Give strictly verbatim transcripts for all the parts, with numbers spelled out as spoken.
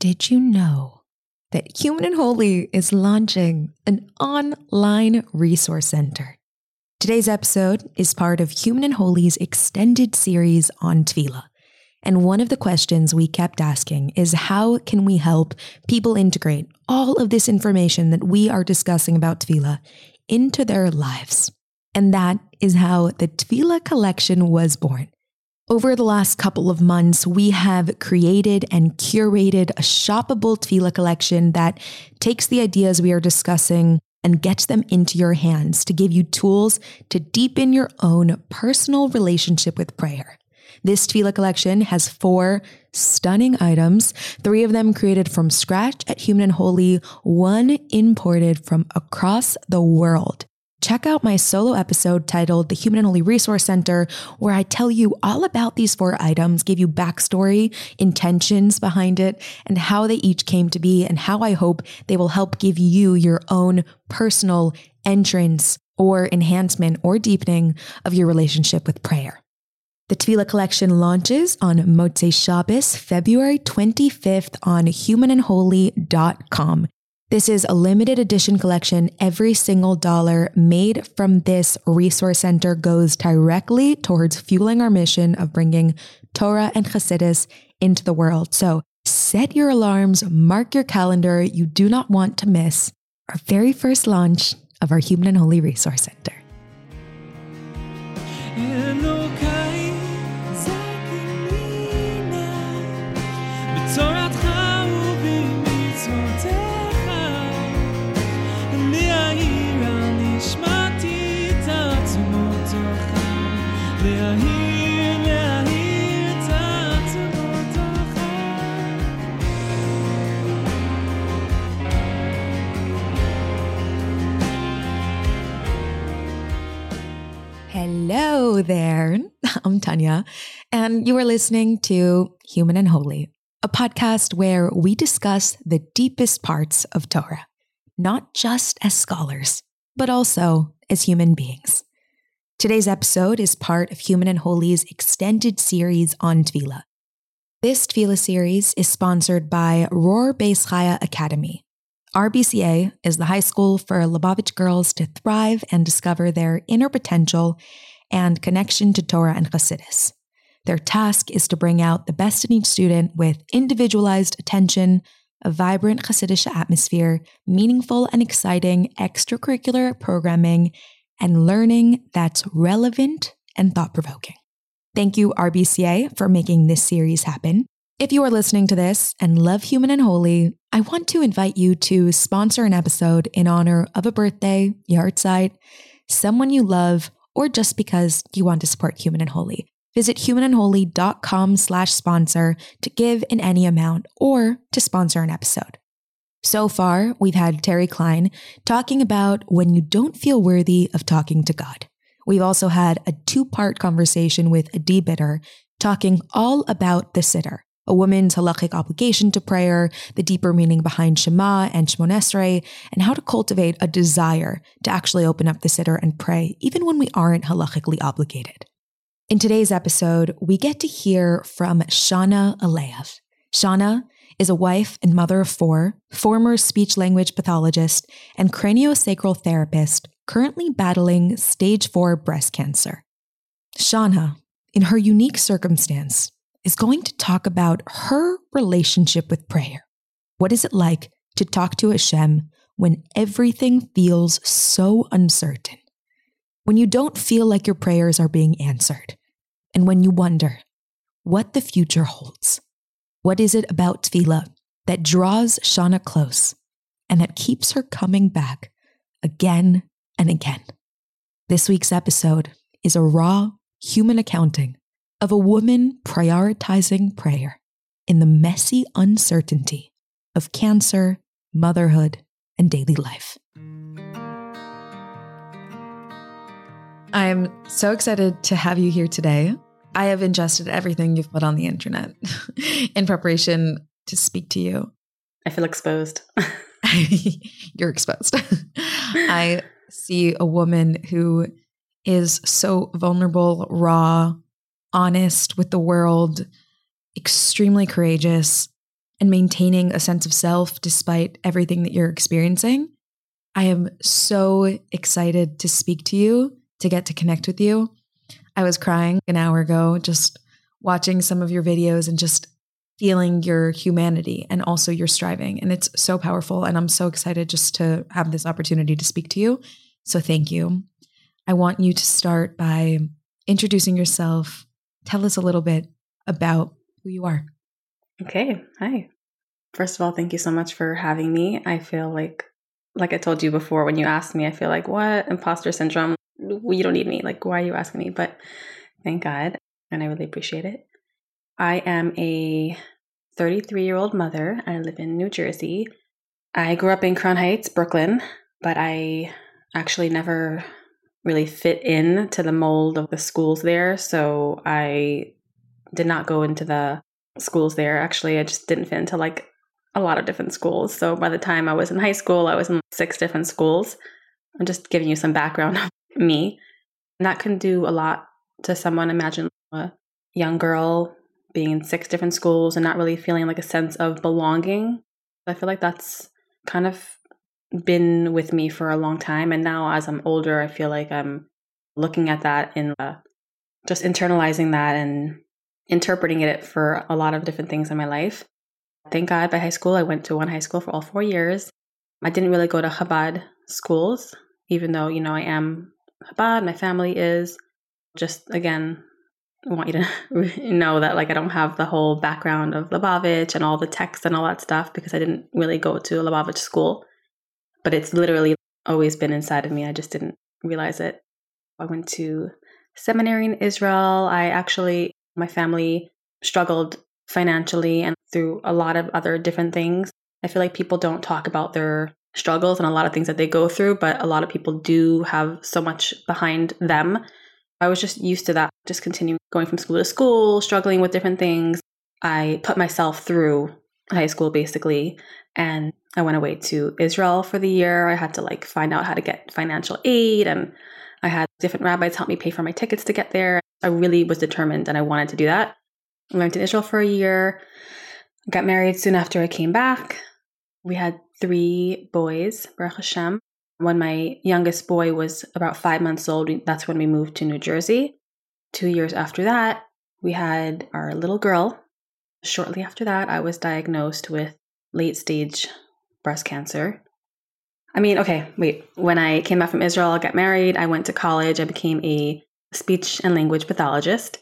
Did you know that Human and Holy is launching an online resource center? Today's episode is part of Human and Holy's extended series on Tefillah. And one of the questions we kept asking is, how can we help people integrate all of this information that we are discussing about Tefillah into their lives? And that is how the Tefillah collection was born. Over the last couple of months, we have created and curated a shoppable tefillah collection that takes the ideas we are discussing and gets them into your hands to give you tools to deepen your own personal relationship with prayer. This tefillah collection has four stunning items, three of them created from scratch at Human and Holy, one imported from across the world. Check out my solo episode titled The Human and Holy Resource Center, where I tell you all about these four items, give you backstory, intentions behind it, and how they each came to be, and how I hope they will help give you your own personal entrance or enhancement or deepening of your relationship with prayer. The Tefillah collection launches on Motzei Shabbos, February twenty-fifth on human and holy dot com. This is a limited edition collection. Every single dollar made from this resource center goes directly towards fueling our mission of bringing Torah and Chassidus into the world. So set your alarms, mark your calendar. You do not want to miss our very first launch of our Human and Holy Resource Center. Hello there, I'm Tanya, and you are listening to Human and Holy, a podcast where we discuss the deepest parts of Torah, not just as scholars, but also as human beings. Today's episode is part of Human and Holy's extended series on Tefillah. This Tefillah series is sponsored by Rohr Beis Chaya Academy. R B C A is the high school for Lubavitch girls to thrive and discover their inner potential and connection to Torah and Chassidus. Their task is to bring out the best in each student with individualized attention, a vibrant Chassidish atmosphere, meaningful and exciting extracurricular programming, and learning that's relevant and thought-provoking. Thank you, R B C A, for making this series happen. If you are listening to this and love Human and Holy, I want to invite you to sponsor an episode in honor of a birthday, yard site, someone you love, or just because you want to support Human and Holy. Visit humanandholy.com slash sponsor to give in any amount or to sponsor an episode. So far, we've had Terry Klein talking about when you don't feel worthy of talking to God. We've also had a two-part conversation with Adi Bitter talking all about the Siddur, a woman's halakhic obligation to prayer, the deeper meaning behind Shema and Shmoneh Esrei, and how to cultivate a desire to actually open up the Siddur and pray, even when we aren't halakhically obligated. In today's episode, we get to hear from Shauna Aleyev. Shauna is a wife and mother of four, former speech-language pathologist and craniosacral therapist, currently battling stage four breast cancer. Shauna, in her unique circumstance, is going to talk about her relationship with prayer. What is it like to talk to Hashem when everything feels so uncertain? When you don't feel like your prayers are being answered, and when you wonder what the future holds. What is it about Tefillah that draws Shauna close and that keeps her coming back again and again? This week's episode is a raw human accounting of a woman prioritizing prayer in the messy uncertainty of cancer, motherhood, and daily life. I'm so excited to have you here today. I have ingested everything you've put on the internet in preparation to speak to you. I feel exposed. You're exposed. I see a woman who is so vulnerable, raw, honest with the world, extremely courageous, and maintaining a sense of self despite everything that you're experiencing. I am so excited to speak to you, to get to connect with you. I was crying an hour ago, just watching some of your videos and just feeling your humanity and also your striving. And it's so powerful. And I'm so excited just to have this opportunity to speak to you. So thank you. I want you to start by introducing yourself. Tell us a little bit about who you are. Okay. Hi. First of all, thank you so much for having me. I feel like, like I told you before, when you asked me, I feel like, what? Imposter syndrome. You don't need me. Like, why are you asking me? But thank God. And I really appreciate it. I am a thirty-three-year-old mother. I live in New Jersey. I grew up in Crown Heights, Brooklyn, but I actually never really fit in to the mold of the schools there. So I did not go into the schools there. Actually, I just didn't fit into like a lot of different schools. So by the time I was in high school, I was in six different schools. I'm just giving you some background on me. And that can do a lot to someone. Imagine a young girl being in six different schools and not really feeling like a sense of belonging. I feel like that's kind of been with me for a long time. And now as I'm older, I feel like I'm looking at that and uh, just internalizing that and interpreting it for a lot of different things in my life. Thank God by high school, I went to one high school for all four years. I didn't really go to Chabad schools, even though, you know, I am Chabad, my family is. Just, again, I want you to know that, like, I don't have the whole background of Lubavitch and all the texts and all that stuff because I didn't really go to a Lubavitch school. But it's literally always been inside of me. I just didn't realize it. I went to seminary in Israel. I actually, my family struggled financially and through a lot of other different things. I feel like people don't talk about their struggles and a lot of things that they go through, but a lot of people do have so much behind them. I was just used to that, just continuing going from school to school, struggling with different things. I put myself through high school basically, and I went away to Israel for the year. I had to like find out how to get financial aid, and I had different rabbis help me pay for my tickets to get there. I really was determined and I wanted to do that. I lived in Israel for a year, got married soon after I came back. We had three boys, Baruch Hashem. When my youngest boy was about five months old, that's when we moved to New Jersey. Two years after that, we had our little girl. Shortly after that, I was diagnosed with late stage breast cancer. I mean, okay, wait. When I came back from Israel, I got married. I went to college. I became a speech and language pathologist.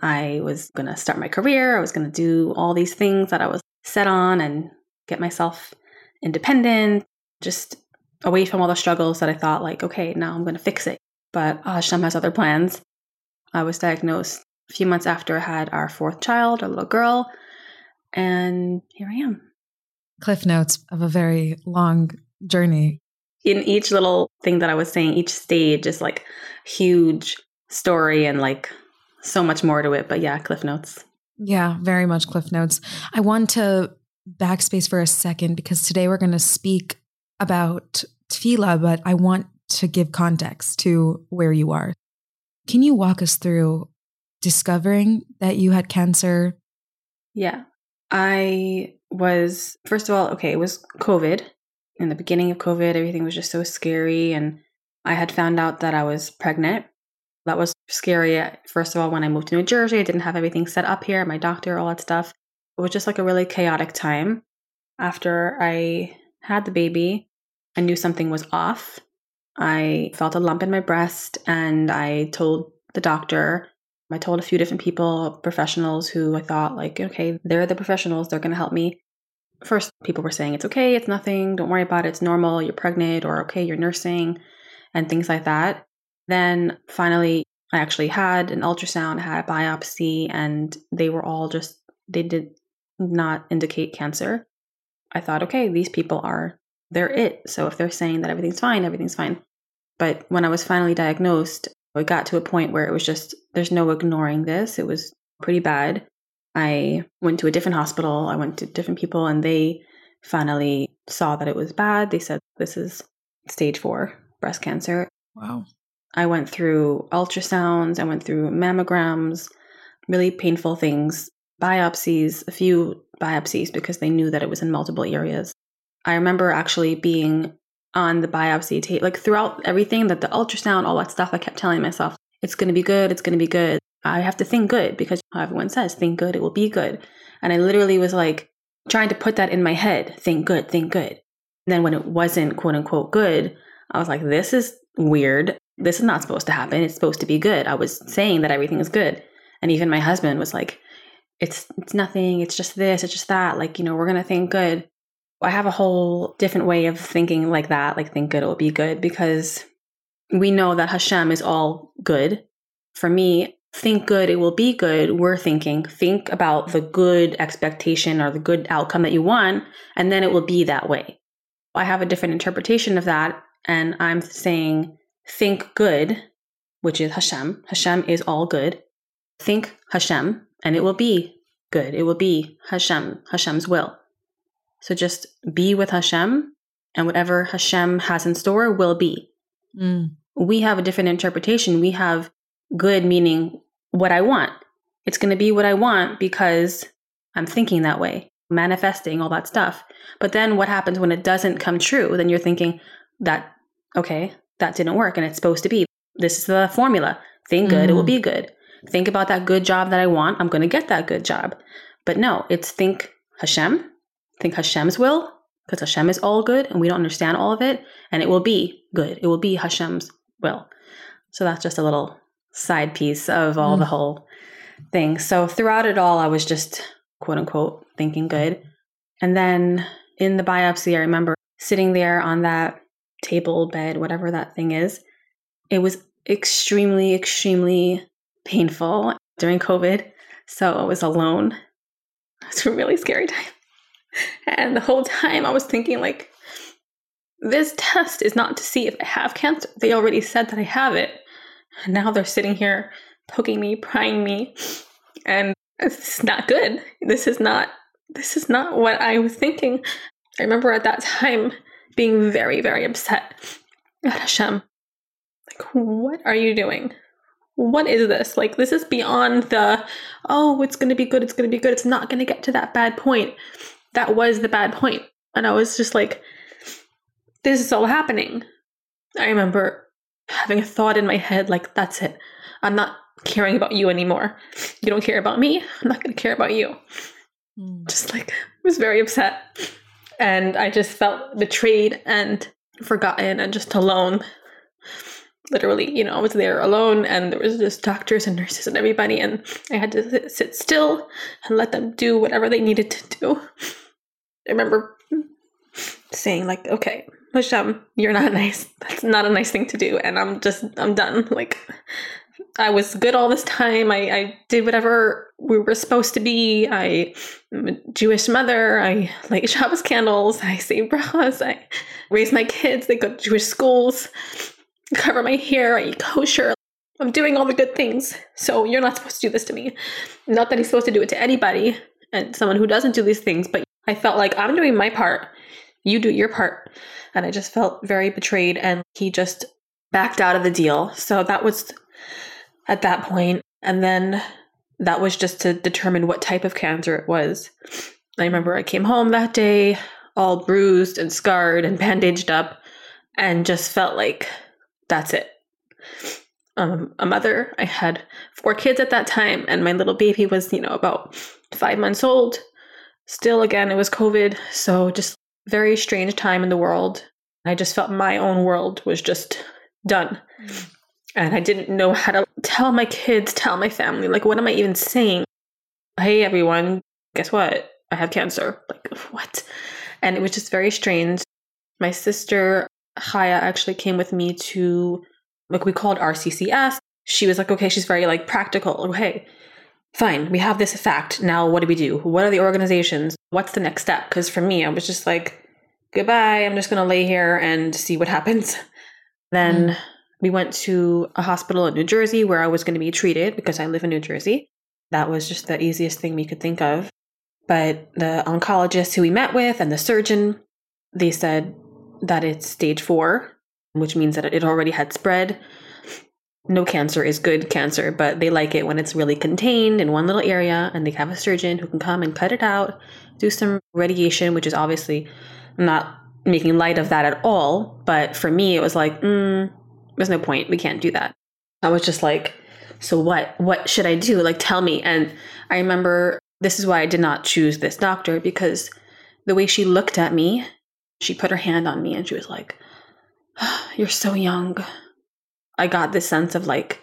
I was going to start my career. I was going to do all these things that I was set on and get myself independent, just away from all the struggles that I thought like, okay, now I'm going to fix it. But oh, Hashem has other plans. I was diagnosed a few months after I had our fourth child, our little girl, and here I am. Cliff notes of a very long journey. In each little thing that I was saying, each stage is like huge story and like so much more to it. But yeah, Cliff notes. Yeah, very much Cliff notes. I want to backspace for a second because today we're going to speak about tefillah, but I want to give context to where you are. Can you walk us through discovering that you had cancer? Yeah, I was, first of all, okay, it was COVID. In the beginning of COVID, everything was just so scary. And I had found out that I was pregnant. That was scary. First of all, when I moved to New Jersey, I didn't have everything set up here, my doctor, all that stuff. It was just like a really chaotic time. After I had the baby, I knew something was off. I felt a lump in my breast and I told the doctor, I told a few different people, professionals who I thought like, okay, they're the professionals, they're going to help me. First, people were saying, it's okay, it's nothing, don't worry about it, it's normal, you're pregnant, or okay, you're nursing, and things like that. Then finally, I actually had an ultrasound, I had a biopsy, and they were all just, they did not indicate cancer. I thought, okay, these people are, they're it. So if they're saying that everything's fine, everything's fine. But when I was finally diagnosed, it got to a point where it was just, there's no ignoring this. It was pretty bad. I went to a different hospital. I went to different people and they finally saw that it was bad. They said, this is stage four breast cancer. Wow. I went through ultrasounds. I went through mammograms, really painful things, biopsies, a few biopsies because they knew that it was in multiple areas. I remember actually being on the biopsy tape, like throughout everything, that the ultrasound, all that stuff, I kept telling myself, it's going to be good, it's going to be good. I have to think good because everyone says, think good, it will be good. And I literally was like trying to put that in my head, think good, think good. And then when it wasn't quote unquote good, I was like, this is weird. This is not supposed to happen. It's supposed to be good. I was saying that everything is good. And even my husband was like, it's it's nothing. It's just this. It's just that. Like, you know, we're going to think good. I have a whole different way of thinking like that. Like, think good, it will be good. Because we know that Hashem is all good. For me, think good, it will be good. We're thinking, think about the good expectation or the good outcome that you want, and then it will be that way. I have a different interpretation of that. And I'm saying, think good, which is Hashem. Hashem is all good. Think Hashem, and it will be good. It will be Hashem, Hashem's will. So just be with Hashem, and whatever Hashem has in store will be. Mm. We have a different interpretation. We have good meaning what I want. It's going to be what I want because I'm thinking that way, manifesting all that stuff. But then what happens when it doesn't come true? Then you're thinking that, okay, that didn't work, and it's supposed to be. This is the formula. Think good, mm. it will be good. Think about that good job that I want. I'm going to get that good job. But no, it's think Hashem. Think Hashem's will, because Hashem is all good and we don't understand all of it. And it will be good. It will be Hashem's will. So that's just a little side piece of all mm. the whole thing. So throughout it all, I was just quote unquote thinking good. And then in the biopsy, I remember sitting there on that table, bed, whatever that thing is. It was extremely, extremely painful during COVID. So I was alone. It's a really scary time. And the whole time I was thinking, like, this test is not to see if I have cancer. They already said that I have it. And now they're sitting here poking me, prying me. And it's not good. This is not, this is not what I was thinking. I remember at that time being very, very upset at Hashem. Like, what are you doing? What is this? Like, this is beyond the, oh, it's going to be good. It's going to be good. It's not going to get to that bad point. That was the bad point. And I was just like, this is all happening. I remember having a thought in my head, like, that's it. I'm not caring about you anymore. You don't care about me. I'm not going to care about you. Mm. Just like, I was very upset. And I just felt betrayed and forgotten and just alone. Literally, you know, I was there alone, and there was just doctors and nurses and everybody, and I had to sit still and let them do whatever they needed to do. I remember saying, like, okay, Hashem, you're not nice. That's not a nice thing to do. And I'm just, I'm done. Like, I was good all this time. I, I did whatever we were supposed to be. I, I'm a Jewish mother. I light Shabbos candles. I say brachas. I raise my kids. They go to Jewish schools. Cover my hair, I eat kosher. I'm doing all the good things. So you're not supposed to do this to me. Not that he's supposed to do it to anybody and someone who doesn't do these things, but I felt like I'm doing my part. You do your part. And I just felt very betrayed, and he just backed out of the deal. So that was at that point. And then that was just to determine what type of cancer it was. I remember I came home that day, all bruised and scarred and bandaged up, and just felt like, that's it. Um, a mother. I had four kids at that time, and my little baby was, you know, about five months old. Still, again, it was COVID. So just very strange time in the world. I just felt my own world was just done. Mm. And I didn't know how to tell my kids, tell my family, like, what am I even saying? Hey, everyone, guess what? I have cancer. Like, what? And it was just very strange. My sister Chaya actually came with me to, like, we called R C C S. She was like, okay, she's very, like, practical. Okay, fine. We have this fact. Now what do we do? What are the organizations? What's the next step? Because for me, I was just like, goodbye. I'm just going to lay here and see what happens. Then mm. we went to a hospital in New Jersey where I was going to be treated because I live in New Jersey. That was just the easiest thing we could think of. But the oncologist who we met with and the surgeon, they said that it's stage four, which means that it already had spread. No cancer is good cancer, but they like it when it's really contained in one little area, and they have a surgeon who can come and cut it out do some radiation, which is obviously not making light of that at all. But for me, it was like, mm, there's no point. We can't do that. I was just like, so what? What should I do? Like, tell me. And I remember this is why I did not choose this doctor, because the way she looked at me, she put her hand on me and she was like, oh, you're so young. I got this sense of like,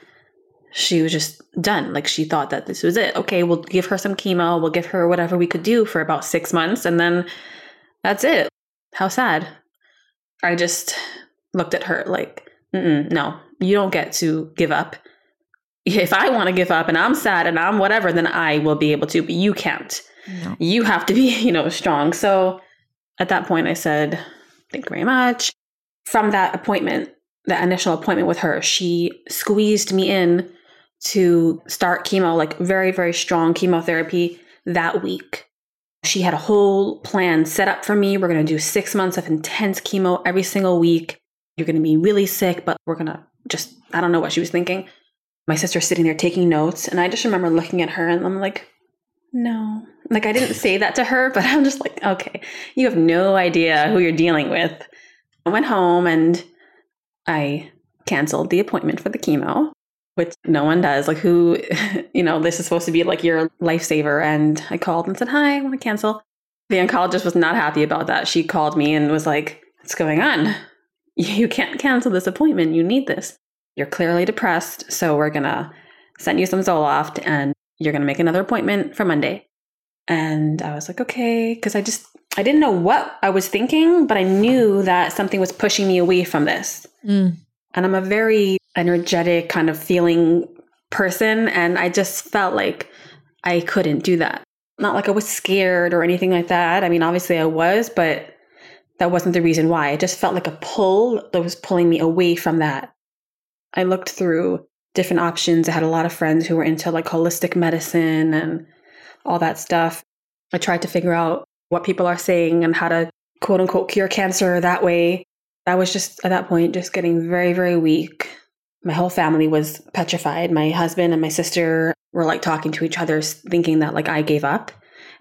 she was just done. Like, she thought that this was it. Okay, we'll give her some chemo. We'll give her whatever we could do for about six months. And then that's it. How sad. I just looked at her like, mm-mm, no, you don't get to give up. If I want to give up and I'm sad and I'm whatever, then I will be able to, but you can't. No. You have to be, you know, strong. So at that point I said, thank you very much. From that appointment, that initial appointment with her, she squeezed me in to start chemo, like very, very strong chemotherapy that week. She had a whole plan set up for me. We're going to do six months of intense chemo every single week. You're going to be really sick, but we're going to just, I don't know what she was thinking. My sister's sitting there taking notes, and I just remember looking at her, and I'm like, no. Like, I didn't say that to her, but I'm just like, okay, you have no idea who you're dealing with. I went home, and I canceled the appointment for the chemo, which no one does. Like, who, you know, this is supposed to be like your lifesaver. And I called and said, hi, I want to cancel. The oncologist was not happy about that. She called me and was like, what's going on? You can't cancel this appointment. You need this. You're clearly depressed, so we're going to send you some Zoloft and you're going to make another appointment for Monday. And I was like, okay, because I just, I didn't know what I was thinking, but I knew that something was pushing me away from this. Mm. And I'm a very energetic kind of feeling person. And I just felt like I couldn't do that. Not like I was scared or anything like that. I mean, obviously I was, but that wasn't the reason why. I just felt like a pull that was pulling me away from that. I looked through different options. I had a lot of friends who were into like holistic medicine and all that stuff. I tried to figure out what people are saying and how to quote unquote cure cancer that way. I was just at that point just getting very, very weak. My whole family was petrified. My husband and my sister were like talking to each other, thinking that like I gave up.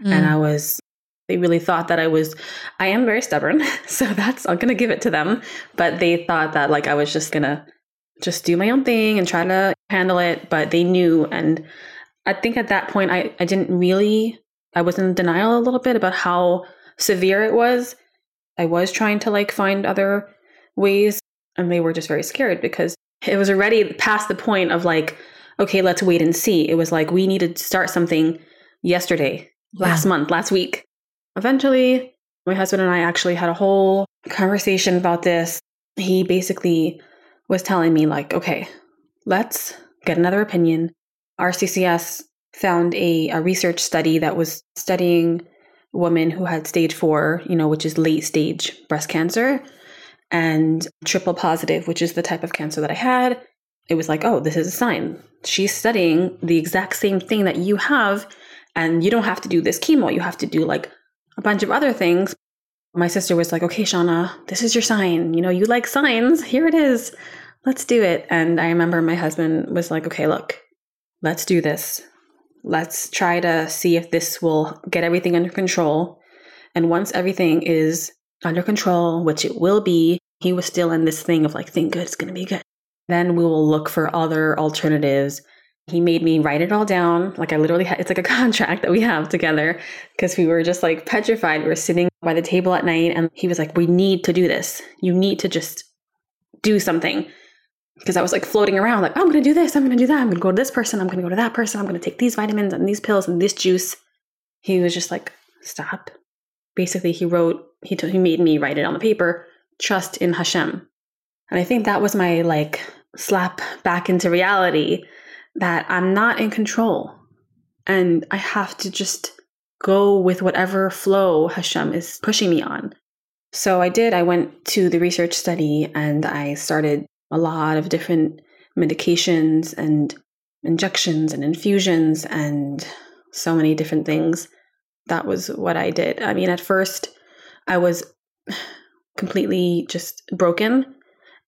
Mm. And I was, they really thought that I was, I am very stubborn. So that's, I'm going to give it to them. But they thought that like I was just going to just do my own thing and try to handle it. But they knew. And I think at that point, I, I didn't really, I was in denial a little bit about how severe it was. I was trying to like find other ways, and they were just very scared because it was already past the point of like, okay, let's wait and see. It was like, we need to start something yesterday, wow. last month, last week. Eventually, my husband and I actually had a whole conversation about this. He basically was telling me like, okay, let's get another opinion. R C C S found a, a research study that was studying women who had stage four, you know, which is late stage breast cancer, and triple positive, which is the type of cancer that I had. It was like, oh, this is a sign. She's studying the exact same thing that you have, and you don't have to do this chemo. You have to do like a bunch of other things. My sister was like, okay, Shauna, this is your sign. You know, you like signs. Here it is. Let's do it. And I remember my husband was like, okay, look, let's do this. Let's try to see if this will get everything under control. And once everything is under control, which it will be, he was still in this thing of like, think good, it's going to be good. Then we will look for other alternatives. He made me write it all down. Like I literally had, it's like a contract that we have together, because we were just like petrified. We were sitting by the table at night and he was like, we need to do this. You need to just do something. Because I was like floating around, like, oh, I'm going to do this. I'm going to do that. I'm going to go to this person. I'm going to go to that person. I'm going to take these vitamins and these pills and this juice. He was just like, stop. Basically, he wrote, he, t- he made me write it on the paper, trust in Hashem. And I think that was my like slap back into reality that I'm not in control. And I have to just go with whatever flow Hashem is pushing me on. So I did. I went to the research study and I started a lot of different medications and injections and infusions and so many different things. That was what I did. I mean, at first I was completely just broken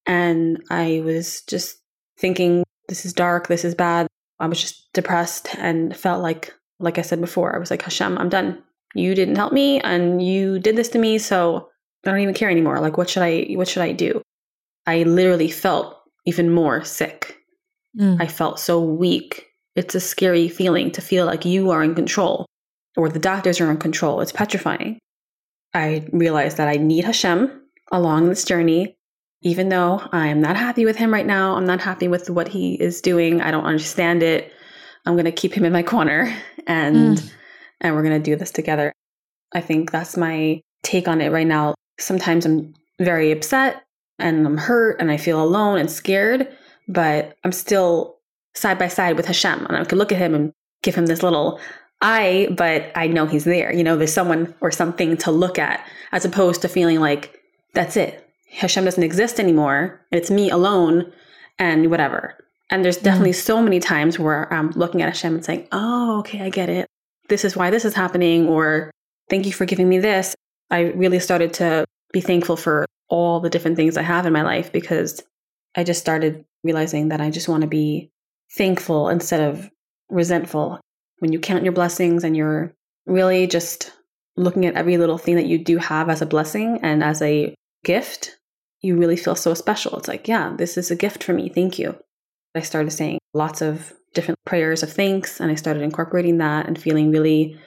and I was just thinking, this is dark, this is bad. I was just depressed and felt like, like I said before, I was like, Hashem, I'm done. you didn't help me and you did this to me, so I don't even care anymore. Like, what should I, what should I do? I literally felt even more sick. Mm. I felt so weak. It's a scary feeling to feel like you are in control or the doctors are in control. It's petrifying. I realized that I need Hashem along this journey, even though I am not happy with him right now. I'm not happy with what he is doing. I don't understand it. I'm going to keep him in my corner and, mm. and we're going to do this together. I think that's my take on it right now. Sometimes I'm very upset and I'm hurt and I feel alone and scared, but I'm still side by side with Hashem, and I could look at him and give him this little eye, but I know he's there. You know, there's someone or something to look at, as opposed to feeling like that's it. Hashem doesn't exist anymore. It's me alone and whatever. And there's definitely mm-hmm. so many times where I'm looking at Hashem and saying, oh, okay, I get it. This is why this is happening, or thank you for giving me this. I really started to be thankful for all the different things I have in my life, because I just started realizing that I just want to be thankful instead of resentful. When you count your blessings and you're really just looking at every little thing that you do have as a blessing and as a gift, you really feel so special. It's like, yeah, this is a gift for me. Thank you. I started saying lots of different prayers of thanks, and I started incorporating that and feeling really,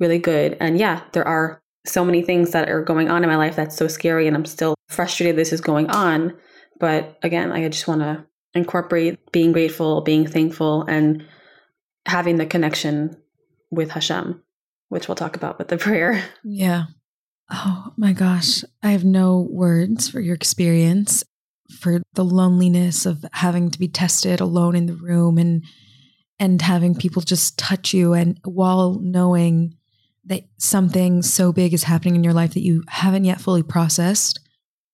really good. And yeah, there are so many things that are going on in my life that's so scary, and I'm still frustrated this is going on. But again, I just want to incorporate being grateful, being thankful, and having the connection with Hashem, which we'll talk about with the prayer. Yeah. Oh my gosh. I have no words for your experience, for the loneliness of having to be tested alone in the room, and and having people just touch you, and while knowing that something so big is happening in your life that you haven't yet fully processed,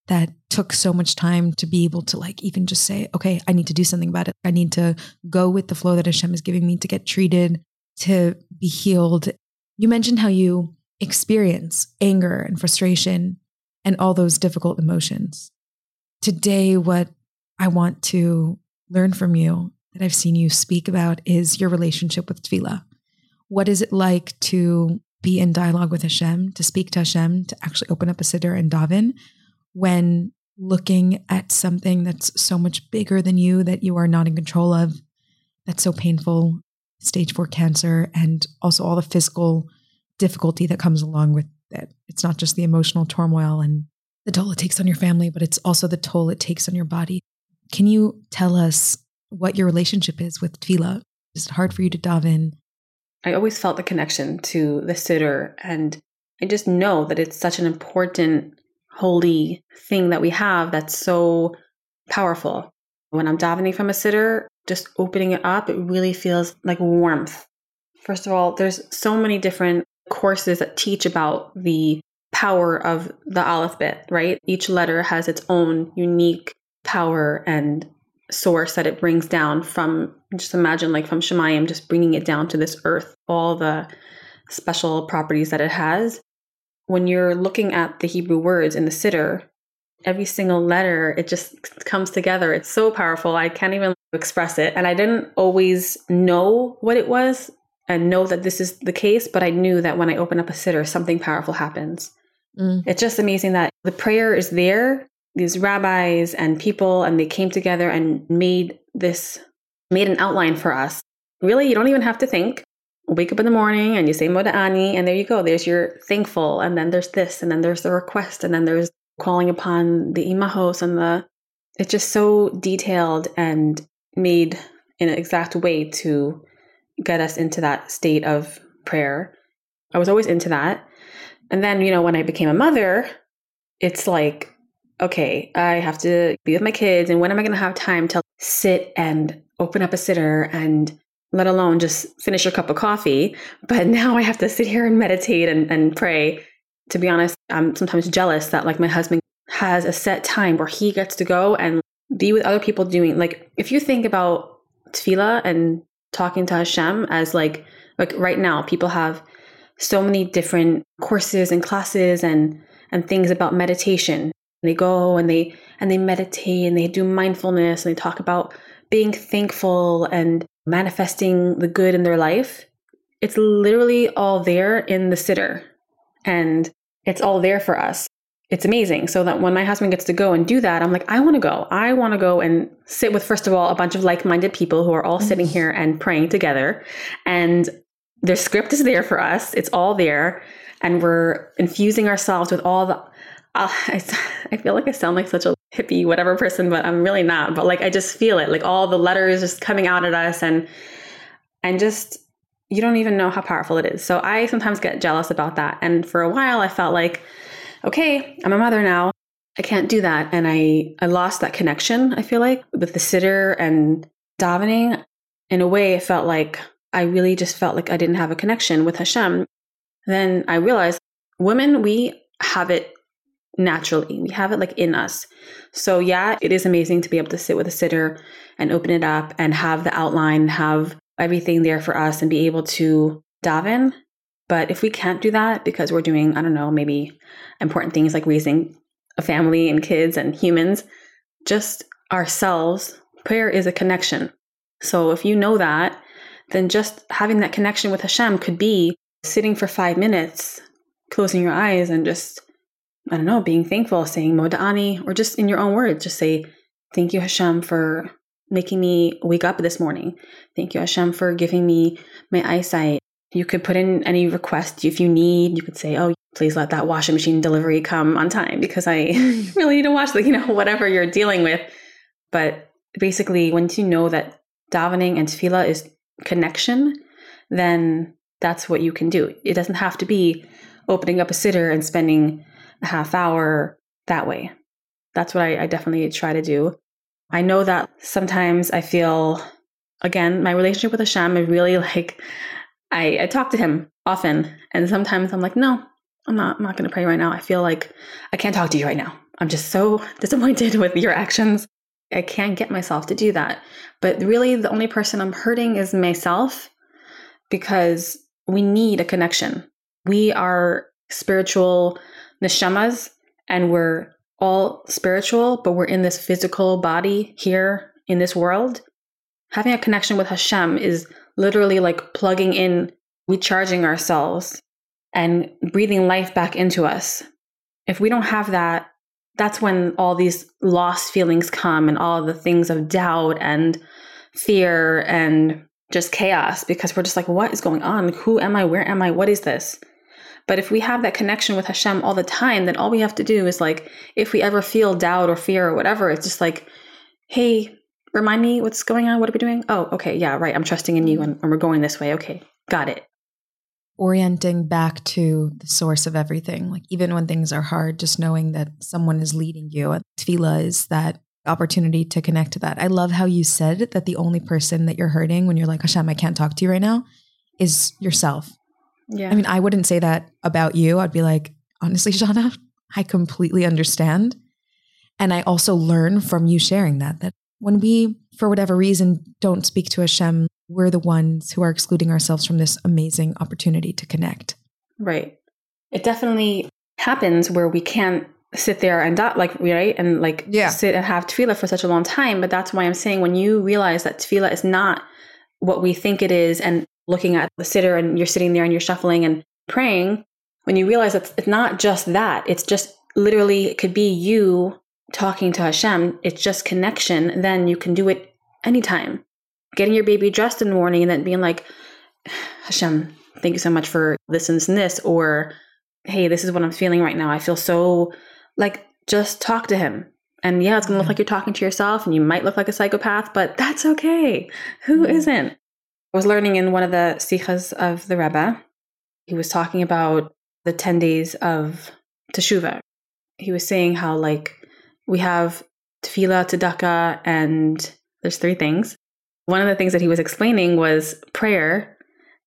that took so much time to be able to like even just say, okay, I need to do something about it. I need to go with the flow that Hashem is giving me to get treated, to be healed. You mentioned how you experience anger and frustration and all those difficult emotions. Today, what I want to learn from you that I've seen you speak about is your relationship with tefillah. What is it like to be in dialogue with Hashem, to speak to Hashem, to actually open up a siddur and daven when looking at something that's so much bigger than you, that you are not in control of, that's so painful, stage four cancer, and also all the physical difficulty that comes along with it. It's not just the emotional turmoil and the toll it takes on your family, but it's also the toll it takes on your body. Can you tell us what your relationship is with tefillah? Is it hard for you to daven? I always felt the connection to the siddur, and I just know that it's such an important, holy thing that we have that's so powerful. When I'm davening from a siddur, just opening it up, it really feels like warmth. First of all, there's so many different courses that teach about the power of the Aleph Bet, right? Each letter has its own unique power and source that it brings down from, just imagine like from Shemayim, just bringing it down to this earth, all the special properties that it has. When you're looking at the Hebrew words in the Siddur, every single letter, it just comes together. It's so powerful. I can't even express it. And I didn't always know what it was and know that this is the case, but I knew that when I open up a Siddur, something powerful happens. Mm. It's just amazing that the prayer is there. These rabbis and people, and they came together and made this, made an outline for us. Really, you don't even have to think. Wake up in the morning and you say Moda Ani, and there you go. There's your thankful, and then there's this, and then there's the request, and then there's calling upon the imahos, and the, it's just so detailed and made in an exact way to get us into that state of prayer. I was always into that. And then, you know, when I became a mother, it's like, okay, I have to be with my kids, and when am I going to have time to sit and open up a siddur, and let alone just finish your cup of coffee? But now I have to sit here and meditate and, and pray. To be honest, I'm sometimes jealous that like my husband has a set time where he gets to go and be with other people doing, like, if you think about tefillah and talking to Hashem as like, like right now, people have so many different courses and classes and, and things about meditation. They go and they and they meditate and they do mindfulness and they talk about being thankful and manifesting the good in their life. It's literally all there in the siddur. and it's all there for us. It's amazing. So that when my husband gets to go and do that, I'm like, I want to go. I want to go and sit with, first of all, a bunch of like-minded people who are all mm-hmm. sitting here and praying together. And their script is there for us. It's all there. And we're infusing ourselves with all the, uh, I, I feel like I sound like such a hippie, whatever person, but I'm really not. But like, I just feel it, like all the letters just coming out at us, and, and just, you don't even know how powerful it is. So I sometimes get jealous about that. And for a while I felt like, okay, I'm a mother now. I can't do that. And I, I lost that connection. I feel like with the Siddur and davening, in a way, it felt like I really just felt like I didn't have a connection with Hashem. Then I realized women, we have it naturally. We have it like in us. So yeah, it is amazing to be able to sit with a Siddur and open it up and have the outline, have everything there for us and be able to daven. But if we can't do that because we're doing, I don't know, maybe important things like raising a family and kids and humans, just ourselves, prayer is a connection. So if you know that, then just having that connection with Hashem could be sitting for five minutes, closing your eyes and just, I don't know, being thankful, saying Moda Ani, or just in your own words, just say, thank you Hashem for making me wake up this morning. Thank you Hashem for giving me my eyesight. You could put in any request if you need. You could say, oh, please let that washing machine delivery come on time because I really need to wash, like, you know, whatever you're dealing with. But basically, once you know that davening and tefillah is connection, then that's what you can do. It doesn't have to be opening up a Siddur and spending a half hour that way. That's what I, I definitely try to do. I know that sometimes I feel, again, my relationship with Hashem, I really like, I, I talk to him often. And sometimes I'm like, no, I'm not, I'm not going to pray right now. I feel like I can't talk to you right now. I'm just so disappointed with your actions. I can't get myself to do that. But really the only person I'm hurting is myself, because we need a connection. We are spiritual neshamas, and we're all spiritual, but we're in this physical body here in this world. Having a connection with Hashem is literally like plugging in, recharging ourselves and breathing life back into us. If we don't have that, that's when all these lost feelings come and all the things of doubt and fear and just chaos, because we're just like, what is going on? Who am I? Where am I? What is this? But if we have that connection with Hashem all the time, then all we have to do is like, if we ever feel doubt or fear or whatever, it's just like, hey, remind me what's going on. What are we doing? Oh, okay. Yeah, right. I'm trusting in you and, and we're going this way. Okay. Got it. Orienting back to the source of everything. Like even when things are hard, just knowing that someone is leading you. Tefillah is that opportunity to connect to that. I love how you said that the only person that you're hurting when you're like, Hashem, I can't talk to you right now, is yourself. Yeah. I mean, I wouldn't say that about you. I'd be like, honestly, Shauna, I completely understand. And I also learn from you sharing that, that when we, for whatever reason, don't speak to Hashem, we're the ones who are excluding ourselves from this amazing opportunity to connect. Right. It definitely happens where we can't sit there and dot, like, right? And like, yeah. sit and have tefillah for such a long time. But that's why I'm saying, when you realize that tefillah is not what we think it is, and looking at the Siddur and you're sitting there and you're shuffling and praying, when you realize that it's not just that, it's just literally, it could be you talking to Hashem. It's just connection. Then you can do it anytime. Getting your baby dressed in the morning and then being like, Hashem, thank you so much for this and this and this, or, hey, this is what I'm feeling right now. I feel so, like, just talk to him. And yeah, it's going to look like you're talking to yourself and you might look like a psychopath, but that's okay. Who isn't? I was learning in one of the sikhas of the Rebbe, he was talking about the ten days of teshuvah. He was saying how, like, we have tefillah, tzedakah, and there's three things. One of the things that he was explaining was prayer.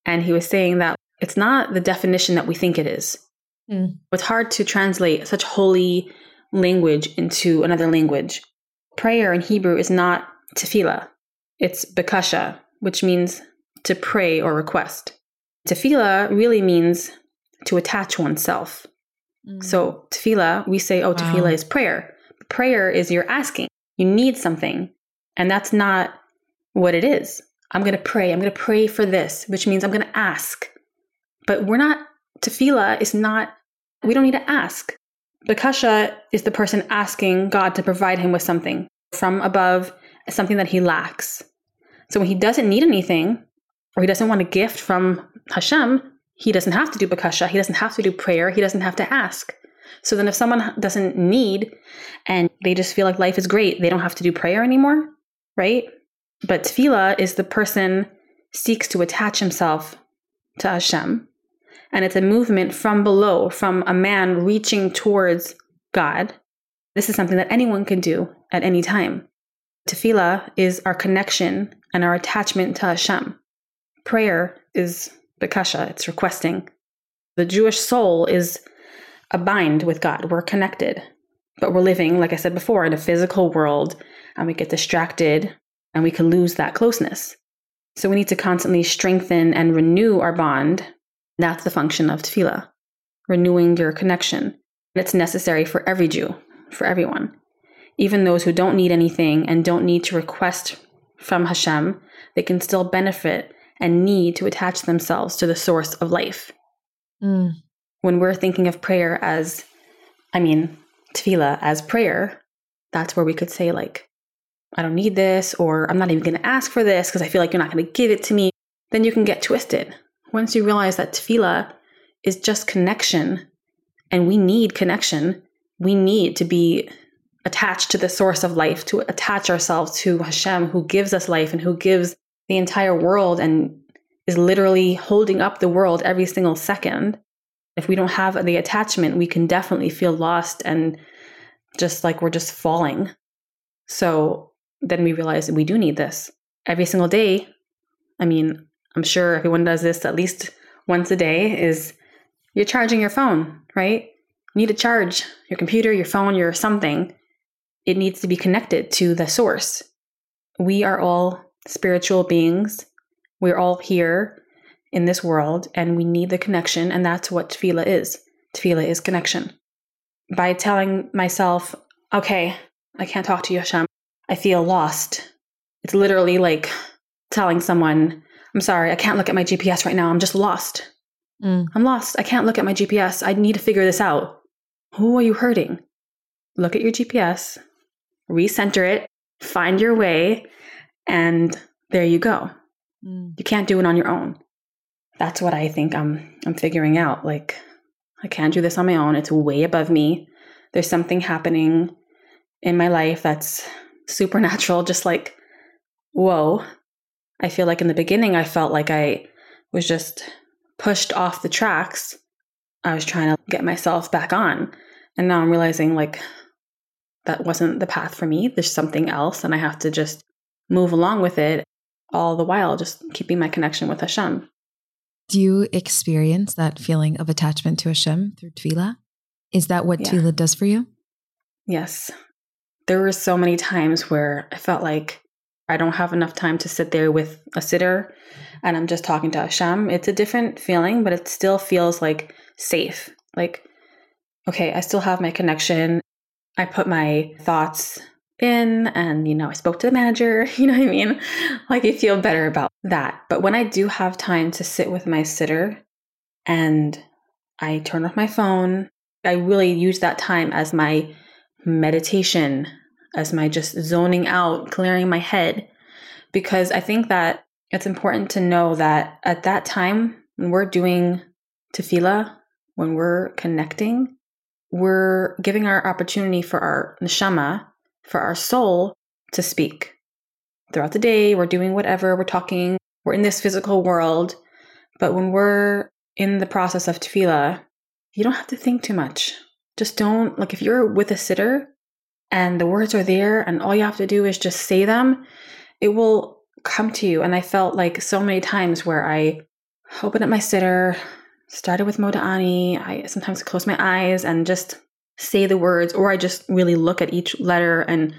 And he was saying that it's not the definition that we think it is. Mm. It's hard to translate such holy language into another language. Prayer in Hebrew is not tefillah. It's bekasha, which means to pray or request. Tefillah really means to attach oneself. Mm. So tefillah, we say, oh, wow. Tefillah is prayer. But prayer is you're asking. You need something. And that's not what it is. I'm going to pray. I'm going to pray for this, which means I'm going to ask. But we're not, tefillah is not We don't need to ask. Bekasha is the person asking God to provide him with something from above, something that he lacks. So when he doesn't need anything, or he doesn't want a gift from Hashem, he doesn't have to do bekasha. He doesn't have to do prayer. He doesn't have to ask. So then if someone doesn't need and they just feel like life is great, they don't have to do prayer anymore, right? But tefillah is the person seeks to attach himself to Hashem. And it's a movement from below, from a man reaching towards God. This is something that anyone can do at any time. Tefillah is our connection and our attachment to Hashem. Prayer is bekasha, it's requesting. The Jewish soul is a bind with God. We're connected, but we're living, like I said before, in a physical world, and we get distracted and we can lose that closeness. So we need to constantly strengthen and renew our bond. That's the function of tefillah, renewing your connection. It's necessary for every Jew, for everyone, even those who don't need anything and don't need to request from Hashem. They can still benefit and need to attach themselves to the source of life. Mm. When we're thinking of prayer as, I mean, tefillah as prayer, that's where we could say, like, I don't need this, or I'm not even going to ask for this because I feel like you're not going to give it to me. Then you can get twisted. Once you realize that tefillah is just connection, and we need connection, we need to be attached to the source of life, to attach ourselves to Hashem, who gives us life and who gives the entire world and is literally holding up the world every single second. If we don't have the attachment, we can definitely feel lost and just like we're just falling. So then we realize that we do need this every single day. I mean, I'm sure everyone does this at least once a day, is you're charging your phone, right? You need to charge your computer, your phone, your something. It needs to be connected to the source. We are all spiritual beings. We're all here in this world, and we need the connection, and that's what tefillah is. Tefillah is connection. By telling myself, okay, I can't talk to you, Hashem, I feel lost. It's literally like telling someone, I'm sorry, I can't look at my G P S right now. I'm just lost. Mm. I'm lost. I can't look at my G P S. I need to figure this out. Who are you hurting? Look at your G P S, recenter it, find your way, and there you go. Mm. You can't do it on your own. That's what I think I'm I'm figuring out. Like, I can't do this on my own. It's way above me. There's something happening in my life that's supernatural, just like, whoa. I feel like in the beginning, I felt like I was just pushed off the tracks. I was trying to get myself back on. And now I'm realizing, like, that wasn't the path for me. There's something else, and I have to just move along with it, all the while just keeping my connection with Hashem. Do you experience that feeling of attachment to Hashem through tefillah? Is that what yeah. tefillah does for you? Yes. There were so many times where I felt like I don't have enough time to sit there with a siddur and I'm just talking to Hashem. It's a different feeling, but it still feels like safe. Like, okay, I still have my connection. I put my thoughts in and, you know, I spoke to the manager, you know what I mean? Like, I feel better about that. But when I do have time to sit with my siddur and I turn off my phone, I really use that time as my meditation, as my just zoning out, clearing my head, because I think that it's important to know that at that time, when we're doing tefillah, when we're connecting, we're giving our opportunity for our neshama, for our soul to speak. Throughout the day, we're doing whatever, we're talking, we're in this physical world. But when we're in the process of tefillah, you don't have to think too much. Just don't, like, if you're with a siddur and the words are there and all you have to do is just say them, it will come to you. And I felt like so many times where I opened up my siddur, started with Moda Ani, I sometimes close my eyes and just say the words, or I just really look at each letter and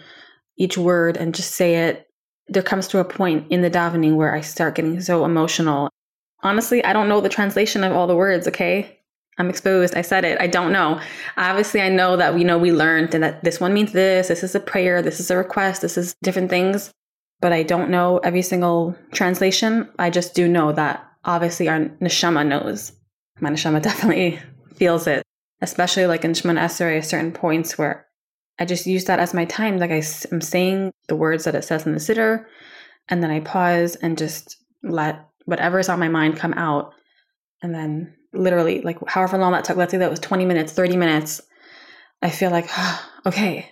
each word and just say it. There comes to a point in the davening where I start getting so emotional. Honestly, I don't know the translation of all the words, okay? I'm exposed. I said it. I don't know. Obviously, I know that we know we learned and that this one means this. This is a prayer. This is a request. This is different things. But I don't know every single translation. I just do know that obviously our neshama knows. My neshama definitely feels it. especially like in Shmoneh Esrei, certain points where I just use that as my time. Like I, I'm saying the words that it says in the Siddur, and then I pause and just let whatever's on my mind come out. And then literally, like however long that took, let's say that was twenty minutes, thirty minutes, I feel like, oh, okay,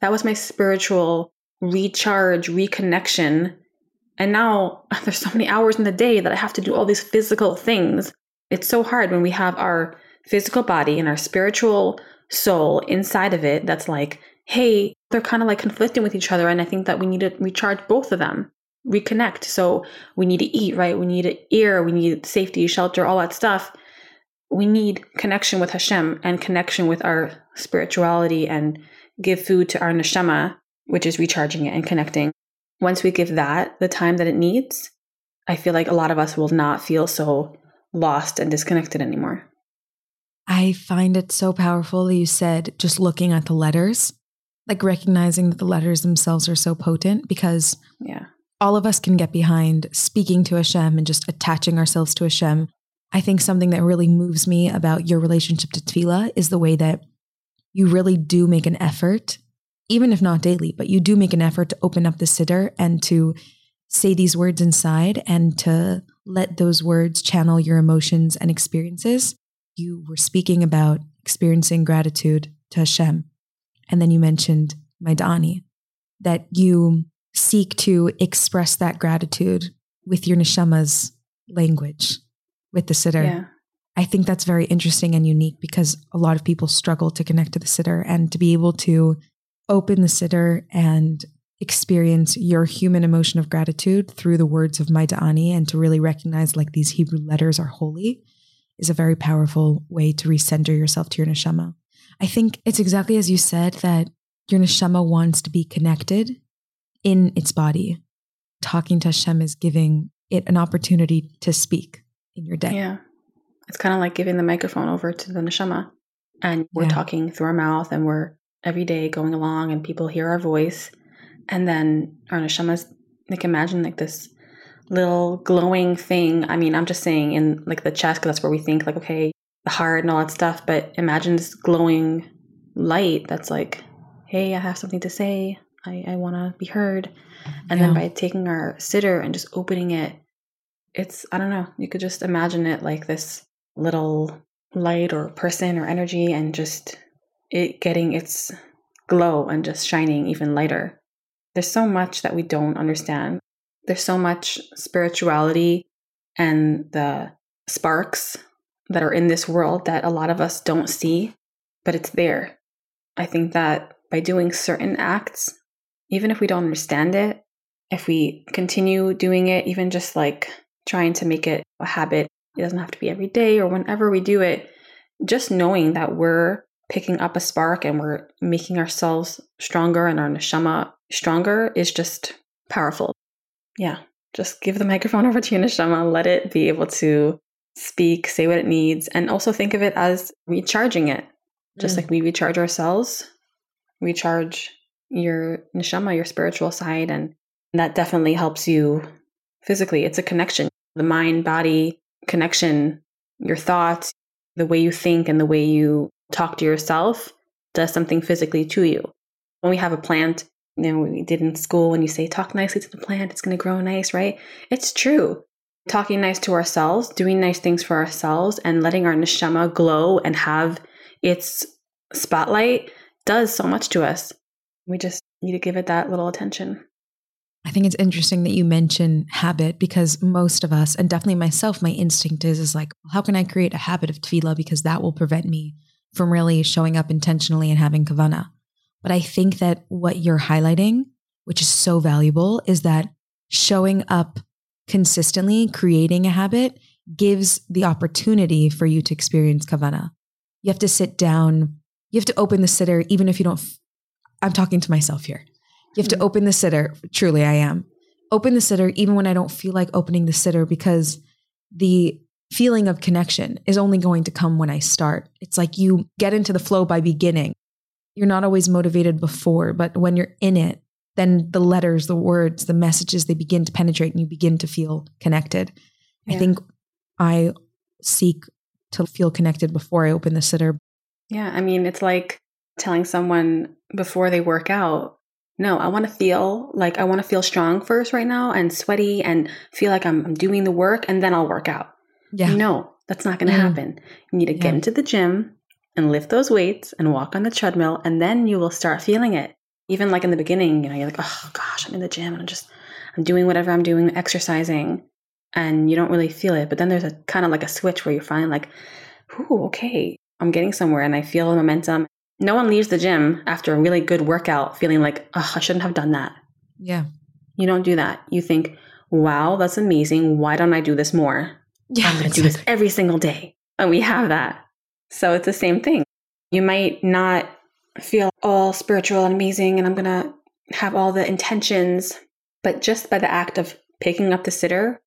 that was my spiritual recharge, reconnection. And now there's so many hours in the day that I have to do all these physical things. It's so hard when we have our physical body and our spiritual soul inside of it that's like, hey, they're kind of like conflicting with each other. And I think that we need to recharge both of them, reconnect. So we need to eat, right? We need an ear, we need safety, shelter, all that stuff. We need connection with Hashem and connection with our spirituality, and give food to our neshama, which is recharging it and connecting. Once we give that the time that it needs, I feel like a lot of us will not feel so lost and disconnected anymore. I find it so powerful that you said just looking at the letters, like recognizing that the letters themselves are so potent, because yeah, all of us can get behind speaking to Hashem and just attaching ourselves to Hashem. I think something that really moves me about your relationship to tefillah is the way that you really do make an effort, even if not daily, but you do make an effort to open up the Siddur and to say these words inside and to let those words channel your emotions and experiences. You were speaking about experiencing gratitude to Hashem. And then you mentioned Moda Ani, that you seek to express that gratitude with your neshama's language, with the Siddur. Yeah. I think that's very interesting and unique, because a lot of people struggle to connect to the Siddur, and to be able to open the Siddur and experience your human emotion of gratitude through the words of Moda Ani, and to really recognize like these Hebrew letters are holy, is a very powerful way to recenter yourself to your neshama. I think it's exactly as you said, that your neshama wants to be connected in its body. Talking to Hashem is giving it an opportunity to speak in your day. Yeah. It's kind of like giving the microphone over to the neshama, and we're yeah. talking through our mouth, and we're every day going along, and people hear our voice, and then our neshama's like, imagine like this little glowing thing. I mean, I'm just saying in like the chest, because that's where we think like, okay, the heart and all that stuff, but imagine this glowing light that's like, hey, I have something to say. I, I want to be heard. And yeah. then by taking our Siddur and just opening it, it's, I don't know, you could just imagine it like this little light or person or energy, and just it getting its glow and just shining even lighter. There's so much that we don't understand. There's so much spirituality and the sparks that are in this world that a lot of us don't see, but it's there. I think that by doing certain acts, even if we don't understand it, if we continue doing it, even just like trying to make it a habit, it doesn't have to be every day or whenever we do it, just knowing that we're picking up a spark and we're making ourselves stronger and our neshama stronger is just powerful. Yeah, just give the microphone over to your neshama, let it be able to speak, say what it needs, and also think of it as recharging it. Just mm. like we recharge ourselves, recharge your neshama, your spiritual side, and that definitely helps you physically. It's a connection, the mind-body connection, your thoughts, the way you think and the way you talk to yourself does something physically to you. When we have a plant, you know, we did in school, when you say, talk nicely to the plant, it's going to grow nice, right? It's true. Talking nice to ourselves, doing nice things for ourselves, and letting our neshama glow and have its spotlight does so much to us. We just need to give it that little attention. I think it's interesting that you mention habit, because most of us, and definitely myself, my instinct is, is like, how can I create a habit of tefillah? Because that will prevent me from really showing up intentionally and having kavanah. But I think that what you're highlighting, which is so valuable, is that showing up consistently, creating a habit, gives the opportunity for you to experience kavanah. You have to sit down. You have to open the Siddur, even if you don't, f- I'm talking to myself here. You have to open the Siddur. Truly, I am. Open the Siddur, even when I don't feel like opening the Siddur, because the feeling of connection is only going to come when I start. It's like you get into the flow by beginning. You're not always motivated before, but when you're in it, then the letters, the words, the messages, they begin to penetrate and you begin to feel connected. Yeah. I think I seek to feel connected before I open the Siddur, Yeah, I mean, it's like telling someone before they work out, no, I want to feel like I want to feel strong first right now and sweaty and feel like I'm, I'm doing the work and then I'll work out. Yeah. No, that's not going to yeah. happen. You need to yeah. get into the gym and lift those weights and walk on the treadmill, and then you will start feeling it. Even like in the beginning, you know, you're like, oh gosh, I'm in the gym and I'm just, I'm doing whatever I'm doing, exercising, and you don't really feel it. But then there's a kind of like a switch where you're finally like, ooh, okay, I'm getting somewhere and I feel the momentum. No one leaves the gym after a really good workout feeling like, oh, I shouldn't have done that. Yeah. You don't do that. You think, wow, that's amazing. Why don't I do this more? Yeah, I'm going to do this every single day. And we have that. So it's the same thing. You might not feel all spiritual and amazing and I'm going to have all the intentions, but just by the act of picking up the Siddur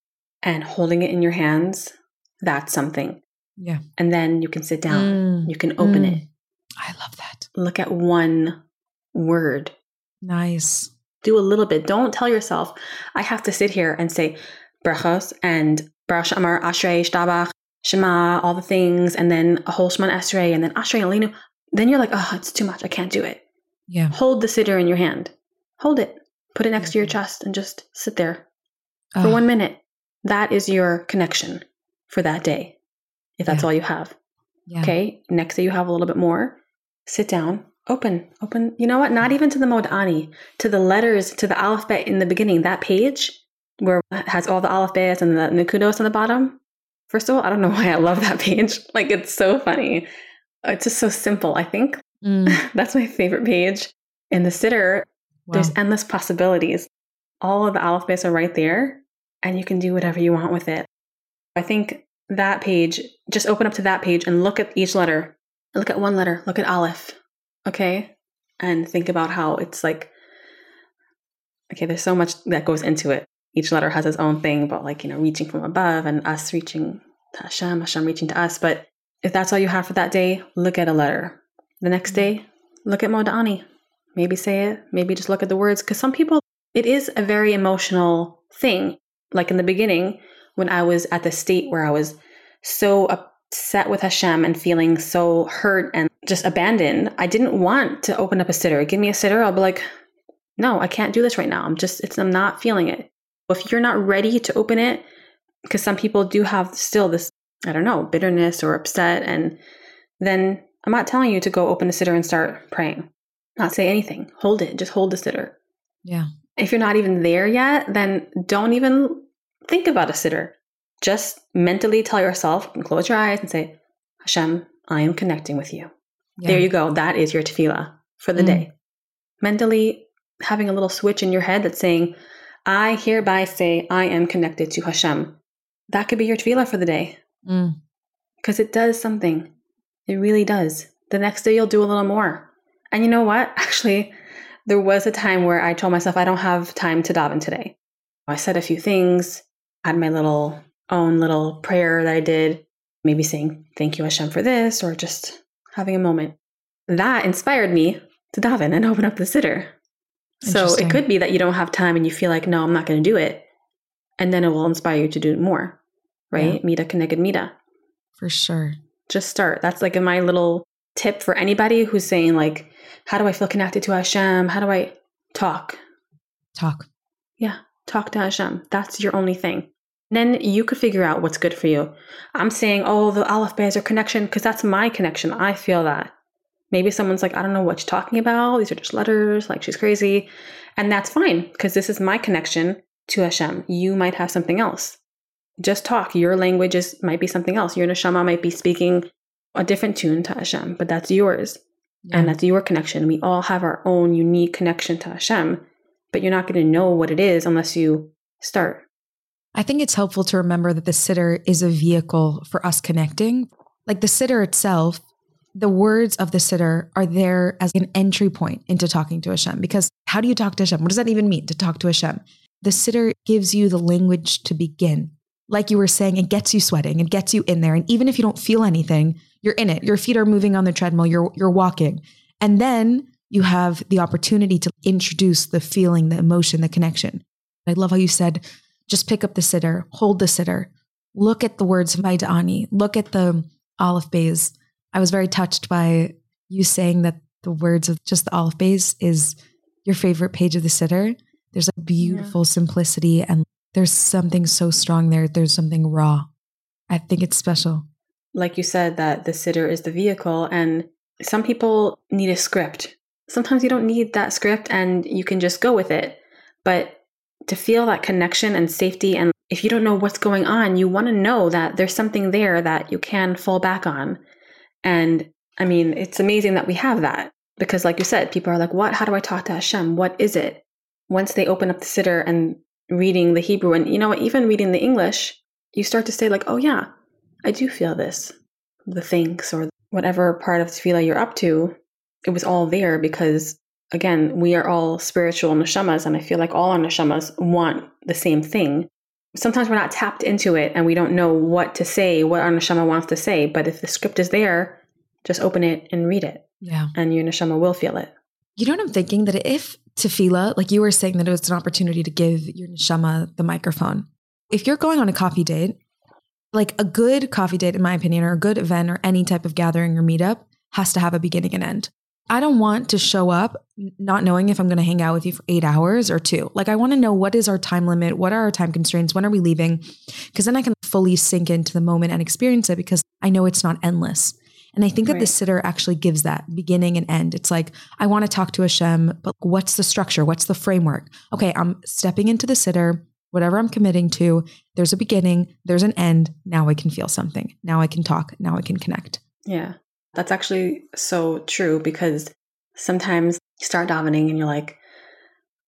and holding it in your hands, that's something. Yeah. And then you can sit down. Mm. You can open mm. it. I love that. Look at one word. Nice. Do a little bit. Don't tell yourself, I have to sit here and say brachos and brash amar, Ashray, shtabach, Shema, all the things, and then a whole Shmoneh Esrei, and then Ashray Alinu. Then you're like, oh, it's too much. I can't do it. Yeah. Hold the Siddur in your hand. Hold it. Put it next mm-hmm. to your chest and just sit there for oh. one minute. That is your connection for that day, if that's yeah. all you have. Yeah. Okay. Next day you have a little bit more. Sit down. Open. Open. You know what? Not even to the Moda Ani, to the letters, to the Aleph Bet in the beginning, that page where it has all the Aleph Bets and the Nekudos on the bottom. First of all, I don't know why I love that page. Like, it's so funny. It's just so simple, I think. Mm. That's my favorite page. In the Siddur, wow. there's endless possibilities. All of the Aleph Bets are right there, and you can do whatever you want with it. I think that page, just open up to that page and look at each letter. Look at one letter. Look at Aleph. Okay? And think about how it's like, okay, there's so much that goes into it. Each letter has its own thing, but like, you know, reaching from above and us reaching to Hashem, Hashem reaching to us. But if that's all you have for that day, look at a letter. The next day, look at Moda Ani. Maybe say it. Maybe just look at the words. Because some people, it is a very emotional thing. Like in the beginning, when I was at the state where I was so upset with Hashem and feeling so hurt and just abandoned, I didn't want to open up a Siddur. Give me a Siddur. I'll be like, no, I can't do this right now. I'm just, it's, I'm not feeling it. If you're not ready to open it, because some people do have still this, I don't know, bitterness or upset, and then I'm not telling you to go open the Siddur and start praying. Not say anything. Hold it. Just hold the Siddur. Yeah. If you're not even there yet, then don't even think about a Siddur. Just mentally tell yourself and close your eyes and say, Hashem, I am connecting with you. Yeah. There you go. That is your tefillah for the mm. day. Mentally having a little switch in your head that's saying, I hereby say I am connected to Hashem. That could be your tefillah for the day. Because mm. it does something. It really does. The next day you'll do a little more. And you know what? Actually, there was a time where I told myself I don't have time to daven today. I said a few things, had my little own little prayer that I did, maybe saying thank you Hashem for this, or just having a moment. That inspired me to daven and open up the Siddur. So it could be that you don't have time and you feel like, no, I'm not going to do it. And then it will inspire you to do more, right? Yeah. Mida connected Mida. For sure. Just start. That's like my little tip for anybody who's saying like, how do I feel connected to Hashem? How do I talk? Talk. Yeah. Talk to Hashem. That's your only thing. And then you could figure out what's good for you. I'm saying, oh, the Aleph Bet is your connection because that's my connection. I feel that. Maybe someone's like, I don't know what you're talking about. These are just letters, like she's crazy. And that's fine because this is my connection to Hashem. You might have something else. Just talk. Your language is, might be something else. Your neshama might be speaking a different tune to Hashem, but that's yours. Yeah. And that's your connection. We all have our own unique connection to Hashem, but you're not going to know what it is unless you start. I think it's helpful to remember that the Siddur is a vehicle for us connecting. Like the Siddur itself, the words of the Siddur are there as an entry point into talking to Hashem. Because how do you talk to Hashem? What does that even mean to talk to Hashem? The Siddur gives you the language to begin. Like you were saying, it gets you sweating, it gets you in there. And even if you don't feel anything, you're in it. Your feet are moving on the treadmill, you're you're walking. And then you have the opportunity to introduce the feeling, the emotion, the connection. I love how you said, just pick up the Siddur, hold the Siddur, look at the words of Moda Ani, look at the Aleph Bais, I was very touched by you saying that the words of just the Aleph Beis is your favorite page of the Siddur. There's a beautiful yeah. simplicity, and there's something so strong there. There's something raw. I think it's special. Like you said, that the Siddur is the vehicle, and some people need a script. Sometimes you don't need that script and you can just go with it. But to feel that connection and safety, and if you don't know what's going on, you want to know that there's something there that you can fall back on. And I mean, it's amazing that we have that, because like you said, people are like, what, how do I talk to Hashem? What is it? Once they open up the Siddur and reading the Hebrew, and you know what, even reading the English, you start to say like, oh yeah, I do feel this, the thanks or whatever part of Tefillah you're up to. It was all there because, again, we are all spiritual neshamas, and I feel like all our neshamas want the same thing. Sometimes we're not tapped into it and we don't know what to say, what our neshama wants to say. But if the script is there, just open it and read it. Yeah. And your neshama will feel it. You know what I'm thinking? That if tefillah, like you were saying, that it was an opportunity to give your neshama the microphone. If you're going on a coffee date, like a good coffee date, in my opinion, or a good event or any type of gathering or meetup has to have a beginning and end. I don't want to show up not knowing if I'm going to hang out with you for eight hours or two. Like, I want to know, what is our time limit? What are our time constraints? When are we leaving? Because then I can fully sink into the moment and experience it, because I know it's not endless. And I think that right. the Siddur actually gives that beginning and end. It's like, I want to talk to Hashem, but what's the structure? What's the framework? Okay, I'm stepping into the Siddur, whatever I'm committing to, there's a beginning, there's an end. Now I can feel something. Now I can talk. Now I can connect. Yeah. That's actually so true, because sometimes you start davening and you're like,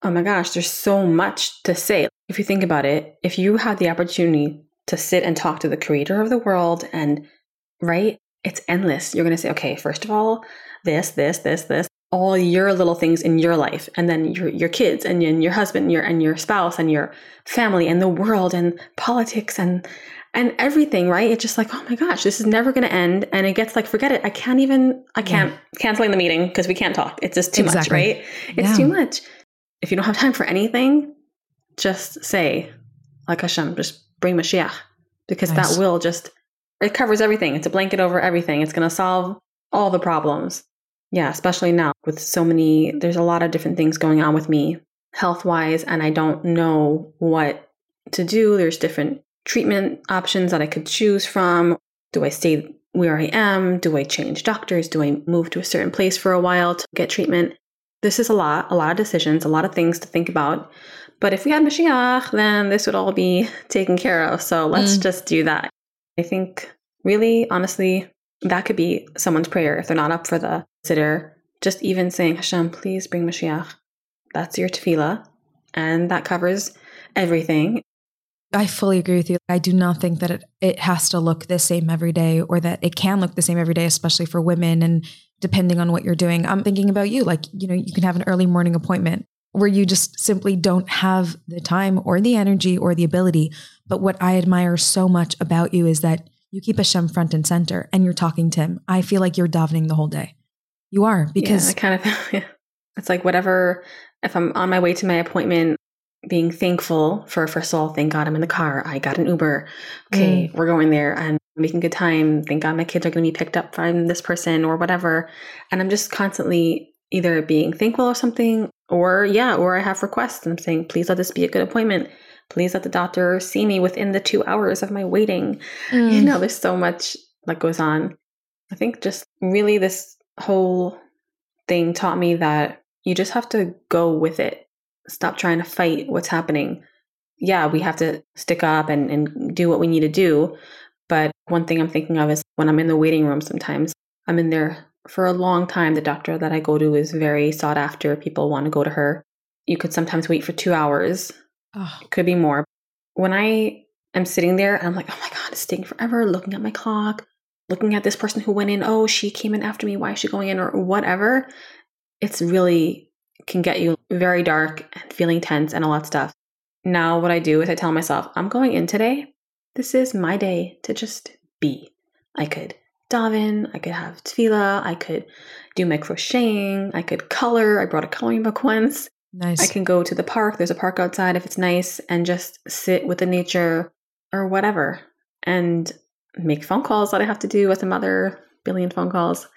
oh my gosh, there's so much to say. If you think about it, if you have the opportunity to sit and talk to the creator of the world and, right, it's endless. You're going to say, okay, first of all, this, this, this, this, all your little things in your life, and then your your kids, and then your husband, and your, and your spouse, and your family, and the world, and politics, and And everything, right? It's just like, oh my gosh, this is never going to end. And it gets like, forget it. I can't even, I can't, yeah. canceling the meeting because we can't talk. It's just too exactly. much, right? It's yeah. too much. If you don't have time for anything, just say, like Hashem, just bring Mashiach, because nice. That will just, it covers everything. It's a blanket over everything. It's going to solve all the problems. Yeah, especially now with so many, there's a lot of different things going on with me health-wise, and I don't know what to do. There's different treatment options that I could choose from. Do I stay where I am? Do I change doctors? Do I move to a certain place for a while to get treatment? This is a lot, a lot of decisions, a lot of things to think about. But if we had Mashiach, then this would all be taken care of. So let's mm. just do that. I think really, honestly, that could be someone's prayer if they're not up for the Siddur. Just even saying, Hashem, please bring Mashiach. That's your tefillah. And that covers everything. I fully agree with you. I do not think that it, it has to look the same every day, or that it can look the same every day, especially for women. And depending on what you're doing, I'm thinking about you, like, you know, you can have an early morning appointment where you just simply don't have the time or the energy or the ability. But what I admire so much about you is that you keep Hashem front and center and you're talking to him. I feel like you're davening the whole day. You are, because yeah, I kind of, yeah. It's like whatever, if I'm on my way to my appointment, being thankful for, first of all, thank God I'm in the car. I got an Uber. Okay, mm. we're going there and making good time. Thank God my kids are going to be picked up from this person or whatever. And I'm just constantly either being thankful or something, or yeah, or I have requests. I'm saying, please let this be a good appointment. Please let the doctor see me within the two hours of my waiting. Mm. You know, there's so much that goes on. I think just really this whole thing taught me that you just have to go with it. Stop trying to fight what's happening. Yeah, we have to stick up and, and do what we need to do. But one thing I'm thinking of is when I'm in the waiting room, sometimes I'm in there for a long time. The doctor that I go to is very sought after. People want to go to her. You could sometimes wait for two hours. Oh. It could be more. When I am sitting there, and I'm like, oh my God, it's taking forever. Looking at my clock, looking at this person who went in. Oh, she came in after me. Why is she going in? Or whatever. It's really can get you very dark and feeling tense and all that stuff. Now what I do is I tell myself, I'm going in today. This is my day to just be. I could daven, I could have tefillah, I could do my crocheting, I could color. I brought a coloring book once. Nice. I can go to the park. There's a park outside if it's nice, and just sit with the nature or whatever, and make phone calls that I have to do as a mother billion phone calls.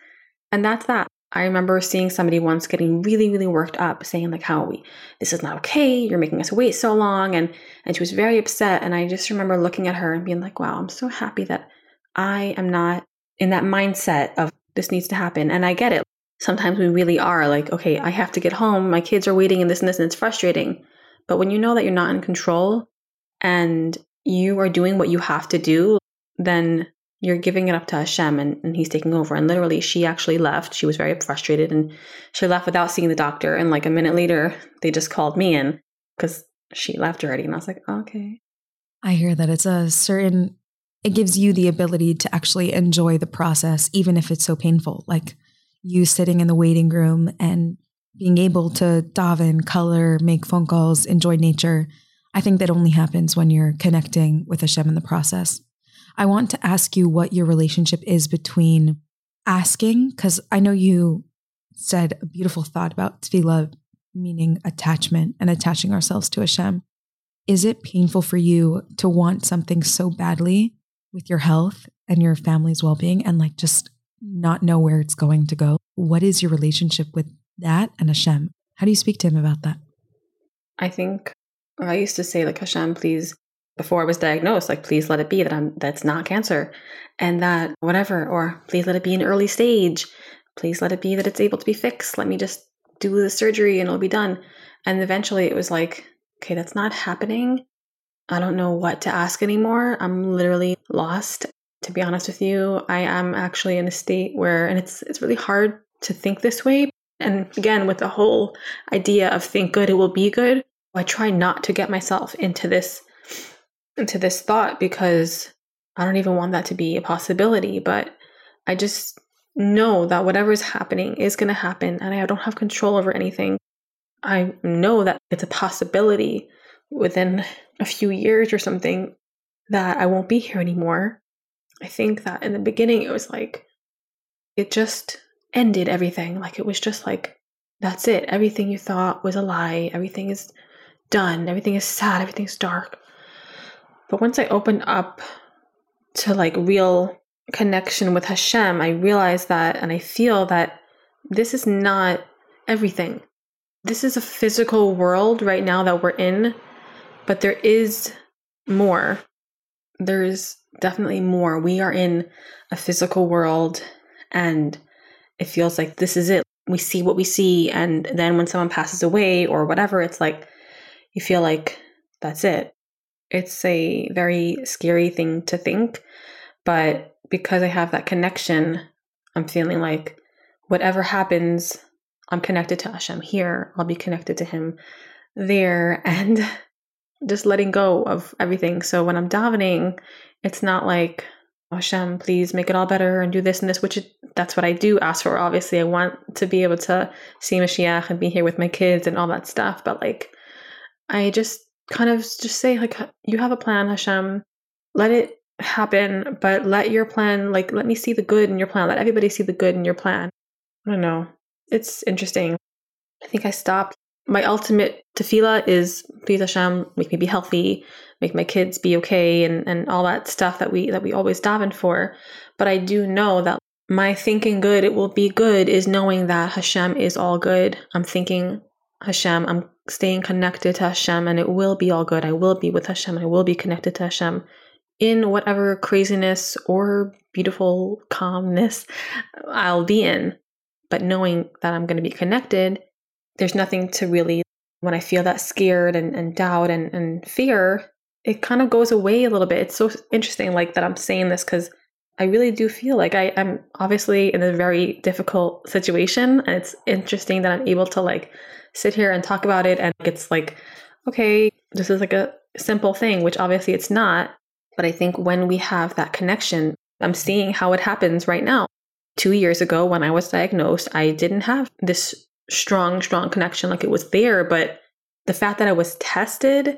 And that's that. I remember seeing somebody once getting really, really worked up, saying like, how we, this is not okay. You're making us wait so long. And, and she was very upset. And I just remember looking at her and being like, wow, I'm so happy that I am not in that mindset of this needs to happen. And I get it. Sometimes we really are like, okay, I have to get home. My kids are waiting and this and this, and it's frustrating. But when you know that you're not in control and you are doing what you have to do, then you're giving it up to Hashem and, and he's taking over. And literally she actually left. She was very frustrated and she left without seeing the doctor. And like a minute later, they just called me in because she left already. And I was like, okay. I hear that it's a certain, it gives you the ability to actually enjoy the process, even if it's so painful. Like you sitting in the waiting room and being able to daven, color, make phone calls, enjoy nature. I think that only happens when you're connecting with Hashem in the process. I want to ask you what your relationship is between asking, because I know you said a beautiful thought about tefillah, meaning attachment and attaching ourselves to Hashem. Is it painful for you to want something so badly with your health and your family's well-being and like just not know where it's going to go? What is your relationship with that and Hashem? How do you speak to him about that? I think I used to say like, Hashem, please, before I was diagnosed, like, please let it be that I'm, that's not cancer and that whatever, or please let it be an early stage. Please let it be that it's able to be fixed. Let me just do the surgery and it'll be done. And eventually it was like, okay, that's not happening. I don't know what to ask anymore. I'm literally lost. To be honest with you, I am actually in a state where, and it's, it's really hard to think this way. And again, with the whole idea of think good, it will be good. I try not to get myself into this into this thought because I don't even want that to be a possibility, but I just know that whatever is happening is going to happen and I don't have control over anything. I know that it's a possibility within a few years or something that I won't be here anymore. I think that in the beginning it was like, it just ended everything. Like it was just like, that's it. Everything you thought was a lie. Everything is done. Everything is sad. Everything's dark. But once I opened up to like real connection with Hashem, I realized that and I feel that this is not everything. This is a physical world right now that we're in, but there is more. There is definitely more. We are in a physical world and it feels like this is it. We see what we see. And then when someone passes away or whatever, it's like, you feel like that's it. It's a very scary thing to think, but because I have that connection, I'm feeling like whatever happens, I'm connected to Hashem here. I'll be connected to him there and just letting go of everything. So when I'm davening, it's not like, oh, Hashem, please make it all better and do this and this, which it, that's what I do ask for. Obviously, I want to be able to see Mashiach and be here with my kids and all that stuff. But like, I just kind of just say like, you have a plan, Hashem, let it happen, but let your plan, like, let me see the good in your plan. Let everybody see the good in your plan. I don't know. It's interesting. I think I stopped. My ultimate tefillah is, please Hashem, make me be healthy, make my kids be okay. And, and all that stuff that we, that we always daven for. But I do know that my thinking good, it will be good is knowing that Hashem is all good. I'm thinking Hashem, I'm staying connected to Hashem and it will be all good. I will be with Hashem and I will be connected to Hashem in whatever craziness or beautiful calmness I'll be in. But knowing that I'm going to be connected, there's nothing to really, when I feel that scared and, and doubt and, and fear, it kind of goes away a little bit. It's so interesting like that I'm saying this because I really do feel like I, I'm obviously in a very difficult situation. And it's interesting that I'm able to like sit here and talk about it. And it's like, okay, this is like a simple thing, which obviously it's not. But I think when we have that connection, I'm seeing how it happens right now. Two years ago, when I was diagnosed, I didn't have this strong, strong connection. Like it was there, but the fact that I was tested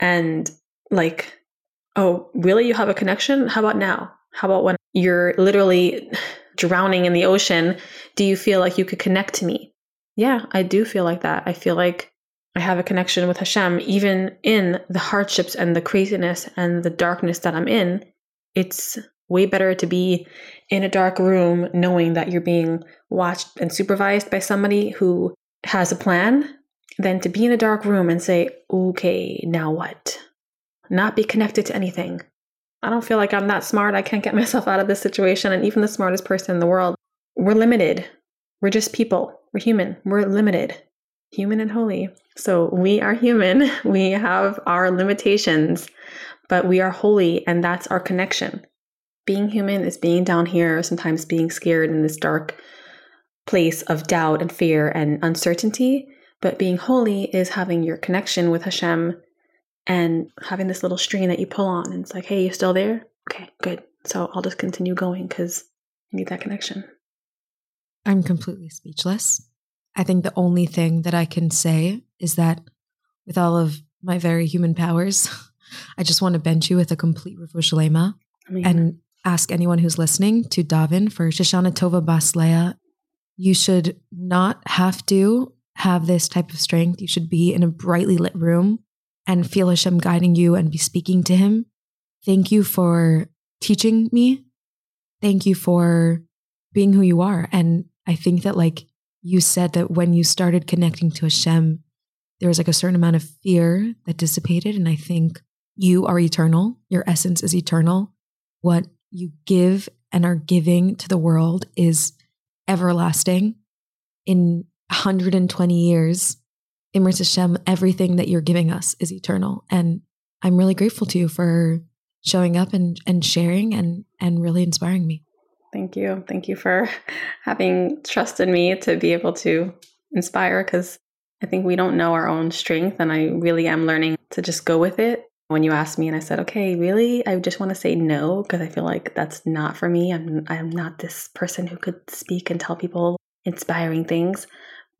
and like, oh, really? You have a connection? How about now? How about when you're literally drowning in the ocean? Do you feel like you could connect to me? Yeah, I do feel like that. I feel like I have a connection with Hashem, even in the hardships and the craziness and the darkness that I'm in. It's Way better to be in a dark room knowing that you're being watched and supervised by somebody who has a plan than to be in a dark room and say, okay, now what? Not be connected to anything. I don't feel like I'm that smart. I can't get myself out of this situation. And even the smartest person in the world, we're limited. We're just people. We're human. We're limited. Human and holy. So we are human. We have our limitations, but we are holy, and that's our connection. Being human is being down here, sometimes being scared in this dark place of doubt and fear and uncertainty. But being holy is having your connection with Hashem and having this little string that you pull on. And it's like, hey, you're still there? Okay, good. So I'll just continue going because I need that connection. I'm completely speechless. I think the only thing that I can say is that with all of my very human powers, I just want to bench you with a complete refuah shlema. And ask anyone who's listening to daven for Shoshana Tova Bas Leah. You should not have to have this type of strength. You should be in a brightly lit room and feel Hashem guiding you and be speaking to him. Thank you for teaching me. Thank you for being who you are. And I think that, like you said, that when you started connecting to Hashem, there was like a certain amount of fear that dissipated. And I think you are eternal. Your essence is eternal. What you give and are giving to the world is everlasting. In one hundred twenty years, Imrus Hashem, everything that you're giving us is eternal. And I'm really grateful to you for showing up and, and sharing and, and really inspiring me. Thank you. Thank you for having trusted me to be able to inspire, because I think we don't know our own strength. And I really am learning to just go with it. When you asked me and I said, okay, really? I just want to say no, because I feel like that's not for me. I'm I'm not this person who could speak and tell people inspiring things,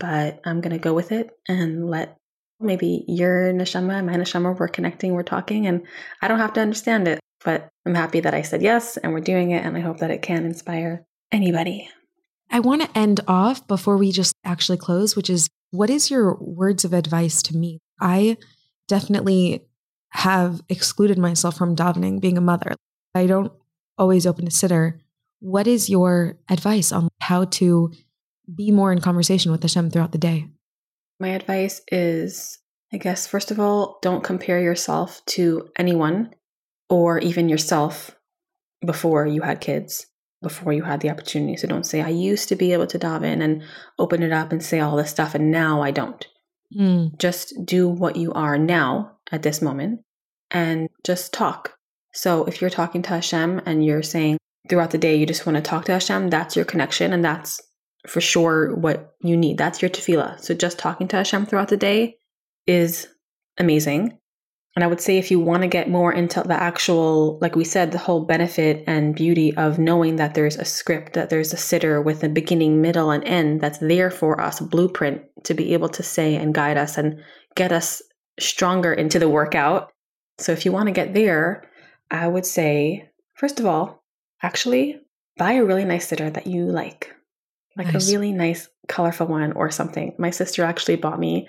but I'm going to go with it and let maybe your neshama and my neshama, we're connecting, we're talking, and I don't have to understand it, but I'm happy that I said yes and we're doing it, and I hope that it can inspire anybody. I want to end off before we just actually close, which is, what is your words of advice to me? I definitely have excluded myself from davening, being a mother. I don't always open a sitter. What is your advice on how to be more in conversation with Hashem throughout the day? My advice is, I guess, first of all, don't compare yourself to anyone or even yourself before you had kids, before you had the opportunity. So don't say, I used to be able to daven and open it up and say all this stuff, and now I don't. Mm. Just do what you are now at this moment, and just talk. So if you're talking to Hashem and you're saying throughout the day, you just want to talk to Hashem, that's your connection. And that's for sure what you need. That's your tefillah. So just talking to Hashem throughout the day is amazing. And I would say, if you want to get more into the actual, like we said, the whole benefit and beauty of knowing that there's a script, that there's a siddur with a beginning, middle, and end that's there for us, a blueprint to be able to say and guide us and get us stronger into the workout. So if you want to get there, I would say, first of all, actually buy a really nice siddur that you like, like nice. A really nice, colorful one or something. My sister actually bought me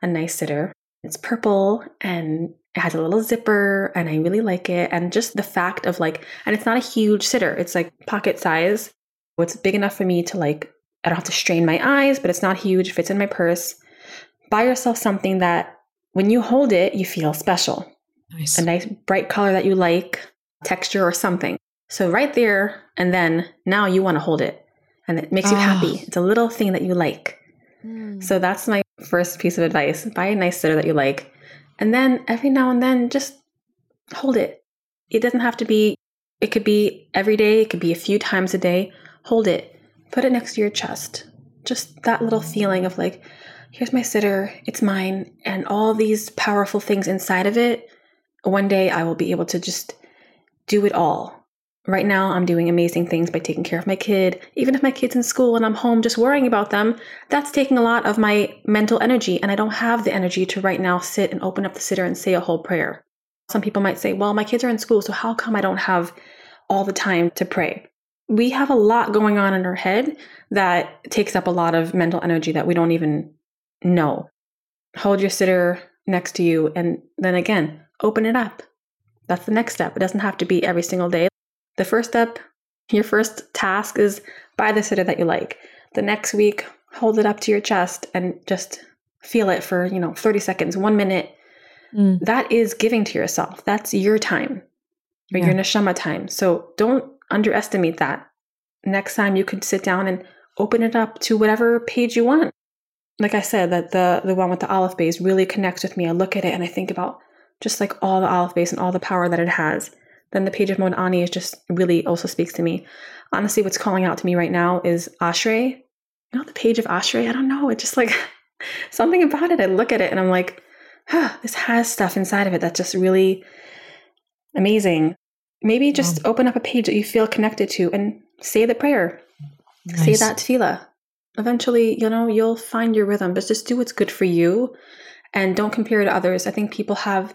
a nice siddur. It's purple and it has a little zipper, and I really like it. And just the fact of like, and it's not a huge siddur. It's like pocket size. It's big enough for me to like, I don't have to strain my eyes, but it's not huge. It fits in my purse. Buy yourself something that when you hold it, you feel special. Nice. A nice bright color that you like, texture or something. So right there, and then now you want to hold it, and it makes oh. you happy. It's a little thing that you like. Mm. So that's my first piece of advice. Buy a nice siddur that you like. And then every now and then just hold it. It doesn't have to be, it could be every day. It could be a few times a day. Hold it. Put it next to your chest. Just that little feeling of like, here's my siddur, it's mine, and all these powerful things inside of it. One day I will be able to just do it all. Right now I'm doing amazing things by taking care of my kid. Even if my kid's in school and I'm home just worrying about them, that's taking a lot of my mental energy, and I don't have the energy to right now sit and open up the siddur and say a whole prayer. Some people might say, well, my kids are in school, so how come I don't have all the time to pray? We have a lot going on in our head that takes up a lot of mental energy that we don't even No. Hold your siddur next to you, and then again, open it up. That's the next step. It doesn't have to be every single day. The first step, your first task, is buy the siddur that you like. The next week, hold it up to your chest and just feel it for, you know, thirty seconds, one minute. Mm. That is giving to yourself. That's your time, or yeah. your neshama time. So don't underestimate that. Next time you can sit down and open it up to whatever page you want. Like I said, that the, the one with the Aleph Bet really connects with me. I look at it and I think about just like all the Aleph Bet and all the power that it has. Then the page of Moda Ani is just really also speaks to me. Honestly, what's calling out to me right now is Ashray. You know, the page of Ashray, I don't know. It's just like something about it. I look at it and I'm like, huh, this has stuff inside of it that's just really amazing. Maybe just wow. open up a page that you feel connected to and say the prayer. Nice. Say that tefillah. Eventually, you know, you'll find your rhythm, but just do what's good for you and don't compare it to others. I think people have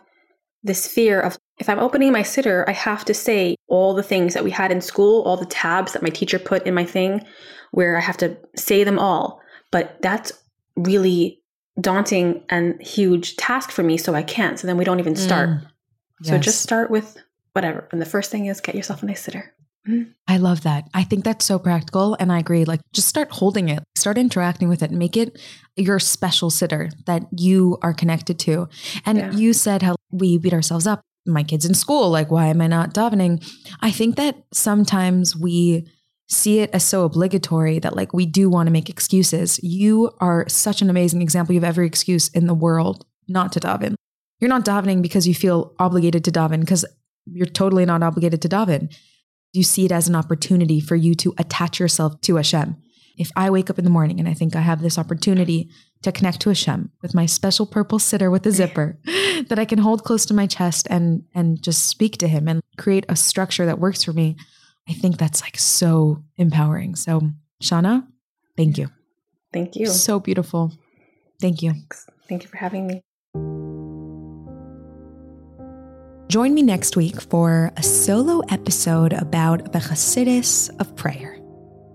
this fear of, if I'm opening my siddur, I have to say all the things that we had in school, all the tabs that my teacher put in my thing, where I have to say them all. But that's really daunting and huge task for me, so I can't. So then we don't even start. Mm. Yes. So just start with whatever. And the first thing is get yourself a nice siddur. I love that. I think that's so practical. And I agree, like just start holding it, start interacting with it, make it your special siddur that you are connected to. And yeah. you said how we beat ourselves up. My kid's in school, like, why am I not davening? I think that sometimes we see it as so obligatory that like, we do want to make excuses. You are such an amazing example. You have every excuse in the world not to daven. You're not davening because you feel obligated to daven, because you're totally not obligated to daven. You see it as an opportunity for you to attach yourself to Hashem. If I wake up in the morning and I think I have this opportunity to connect to Hashem with my special purple siddur with a zipper that I can hold close to my chest and and just speak to him and create a structure that works for me, I think that's like so empowering. So Shauna, thank you. Thank you. So beautiful. Thank you. Thanks. Thank you for having me. Join me next week for a solo episode about the Chassidus of prayer.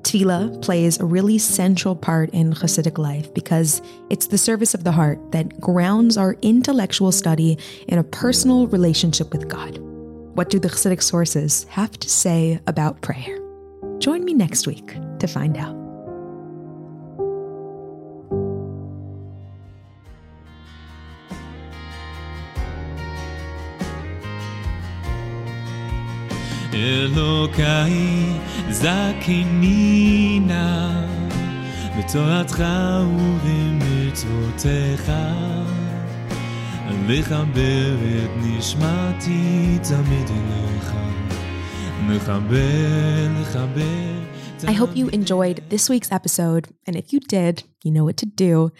Tefillah plays a really central part in Chassidic life because it's the service of the heart that grounds our intellectual study in a personal relationship with God. What do the Chassidic sources have to say about prayer? Join me next week to find out. Elokai zakini na b'toratcha u'b'mitzvotecha alecha beret nishmati tamid elecha mechaber mechaber. I hope you enjoyed this week's episode, and if you did, you know what to do.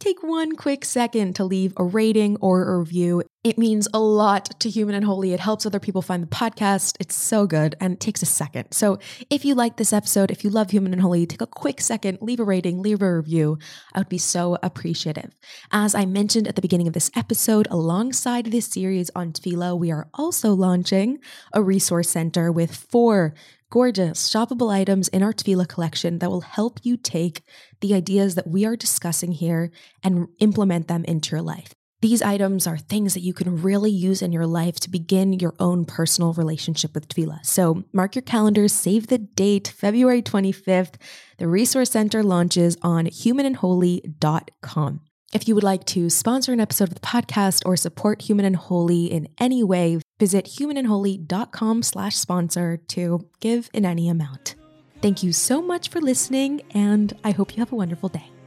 Take one quick second to leave a rating or a review. It means a lot to Human and Holy. It helps other people find the podcast. It's so good, and it takes a second. So if you like this episode, if you love Human and Holy, take a quick second, leave a rating, leave a review. I would be so appreciative. As I mentioned at the beginning of this episode, alongside this series on Tefillah, we are also launching a resource center with four gorgeous shoppable items in our Tefillah collection that will help you take the ideas that we are discussing here and implement them into your life. These items are things that you can really use in your life to begin your own personal relationship with Tefillah. So mark your calendars, save the date, February twenty-fifth. The Resource Center launches on human and holy dot com. If you would like to sponsor an episode of the podcast or support Human and Holy in any way, visit human and holy dot com slash sponsor to give in any amount. Thank you so much for listening, and I hope you have a wonderful day.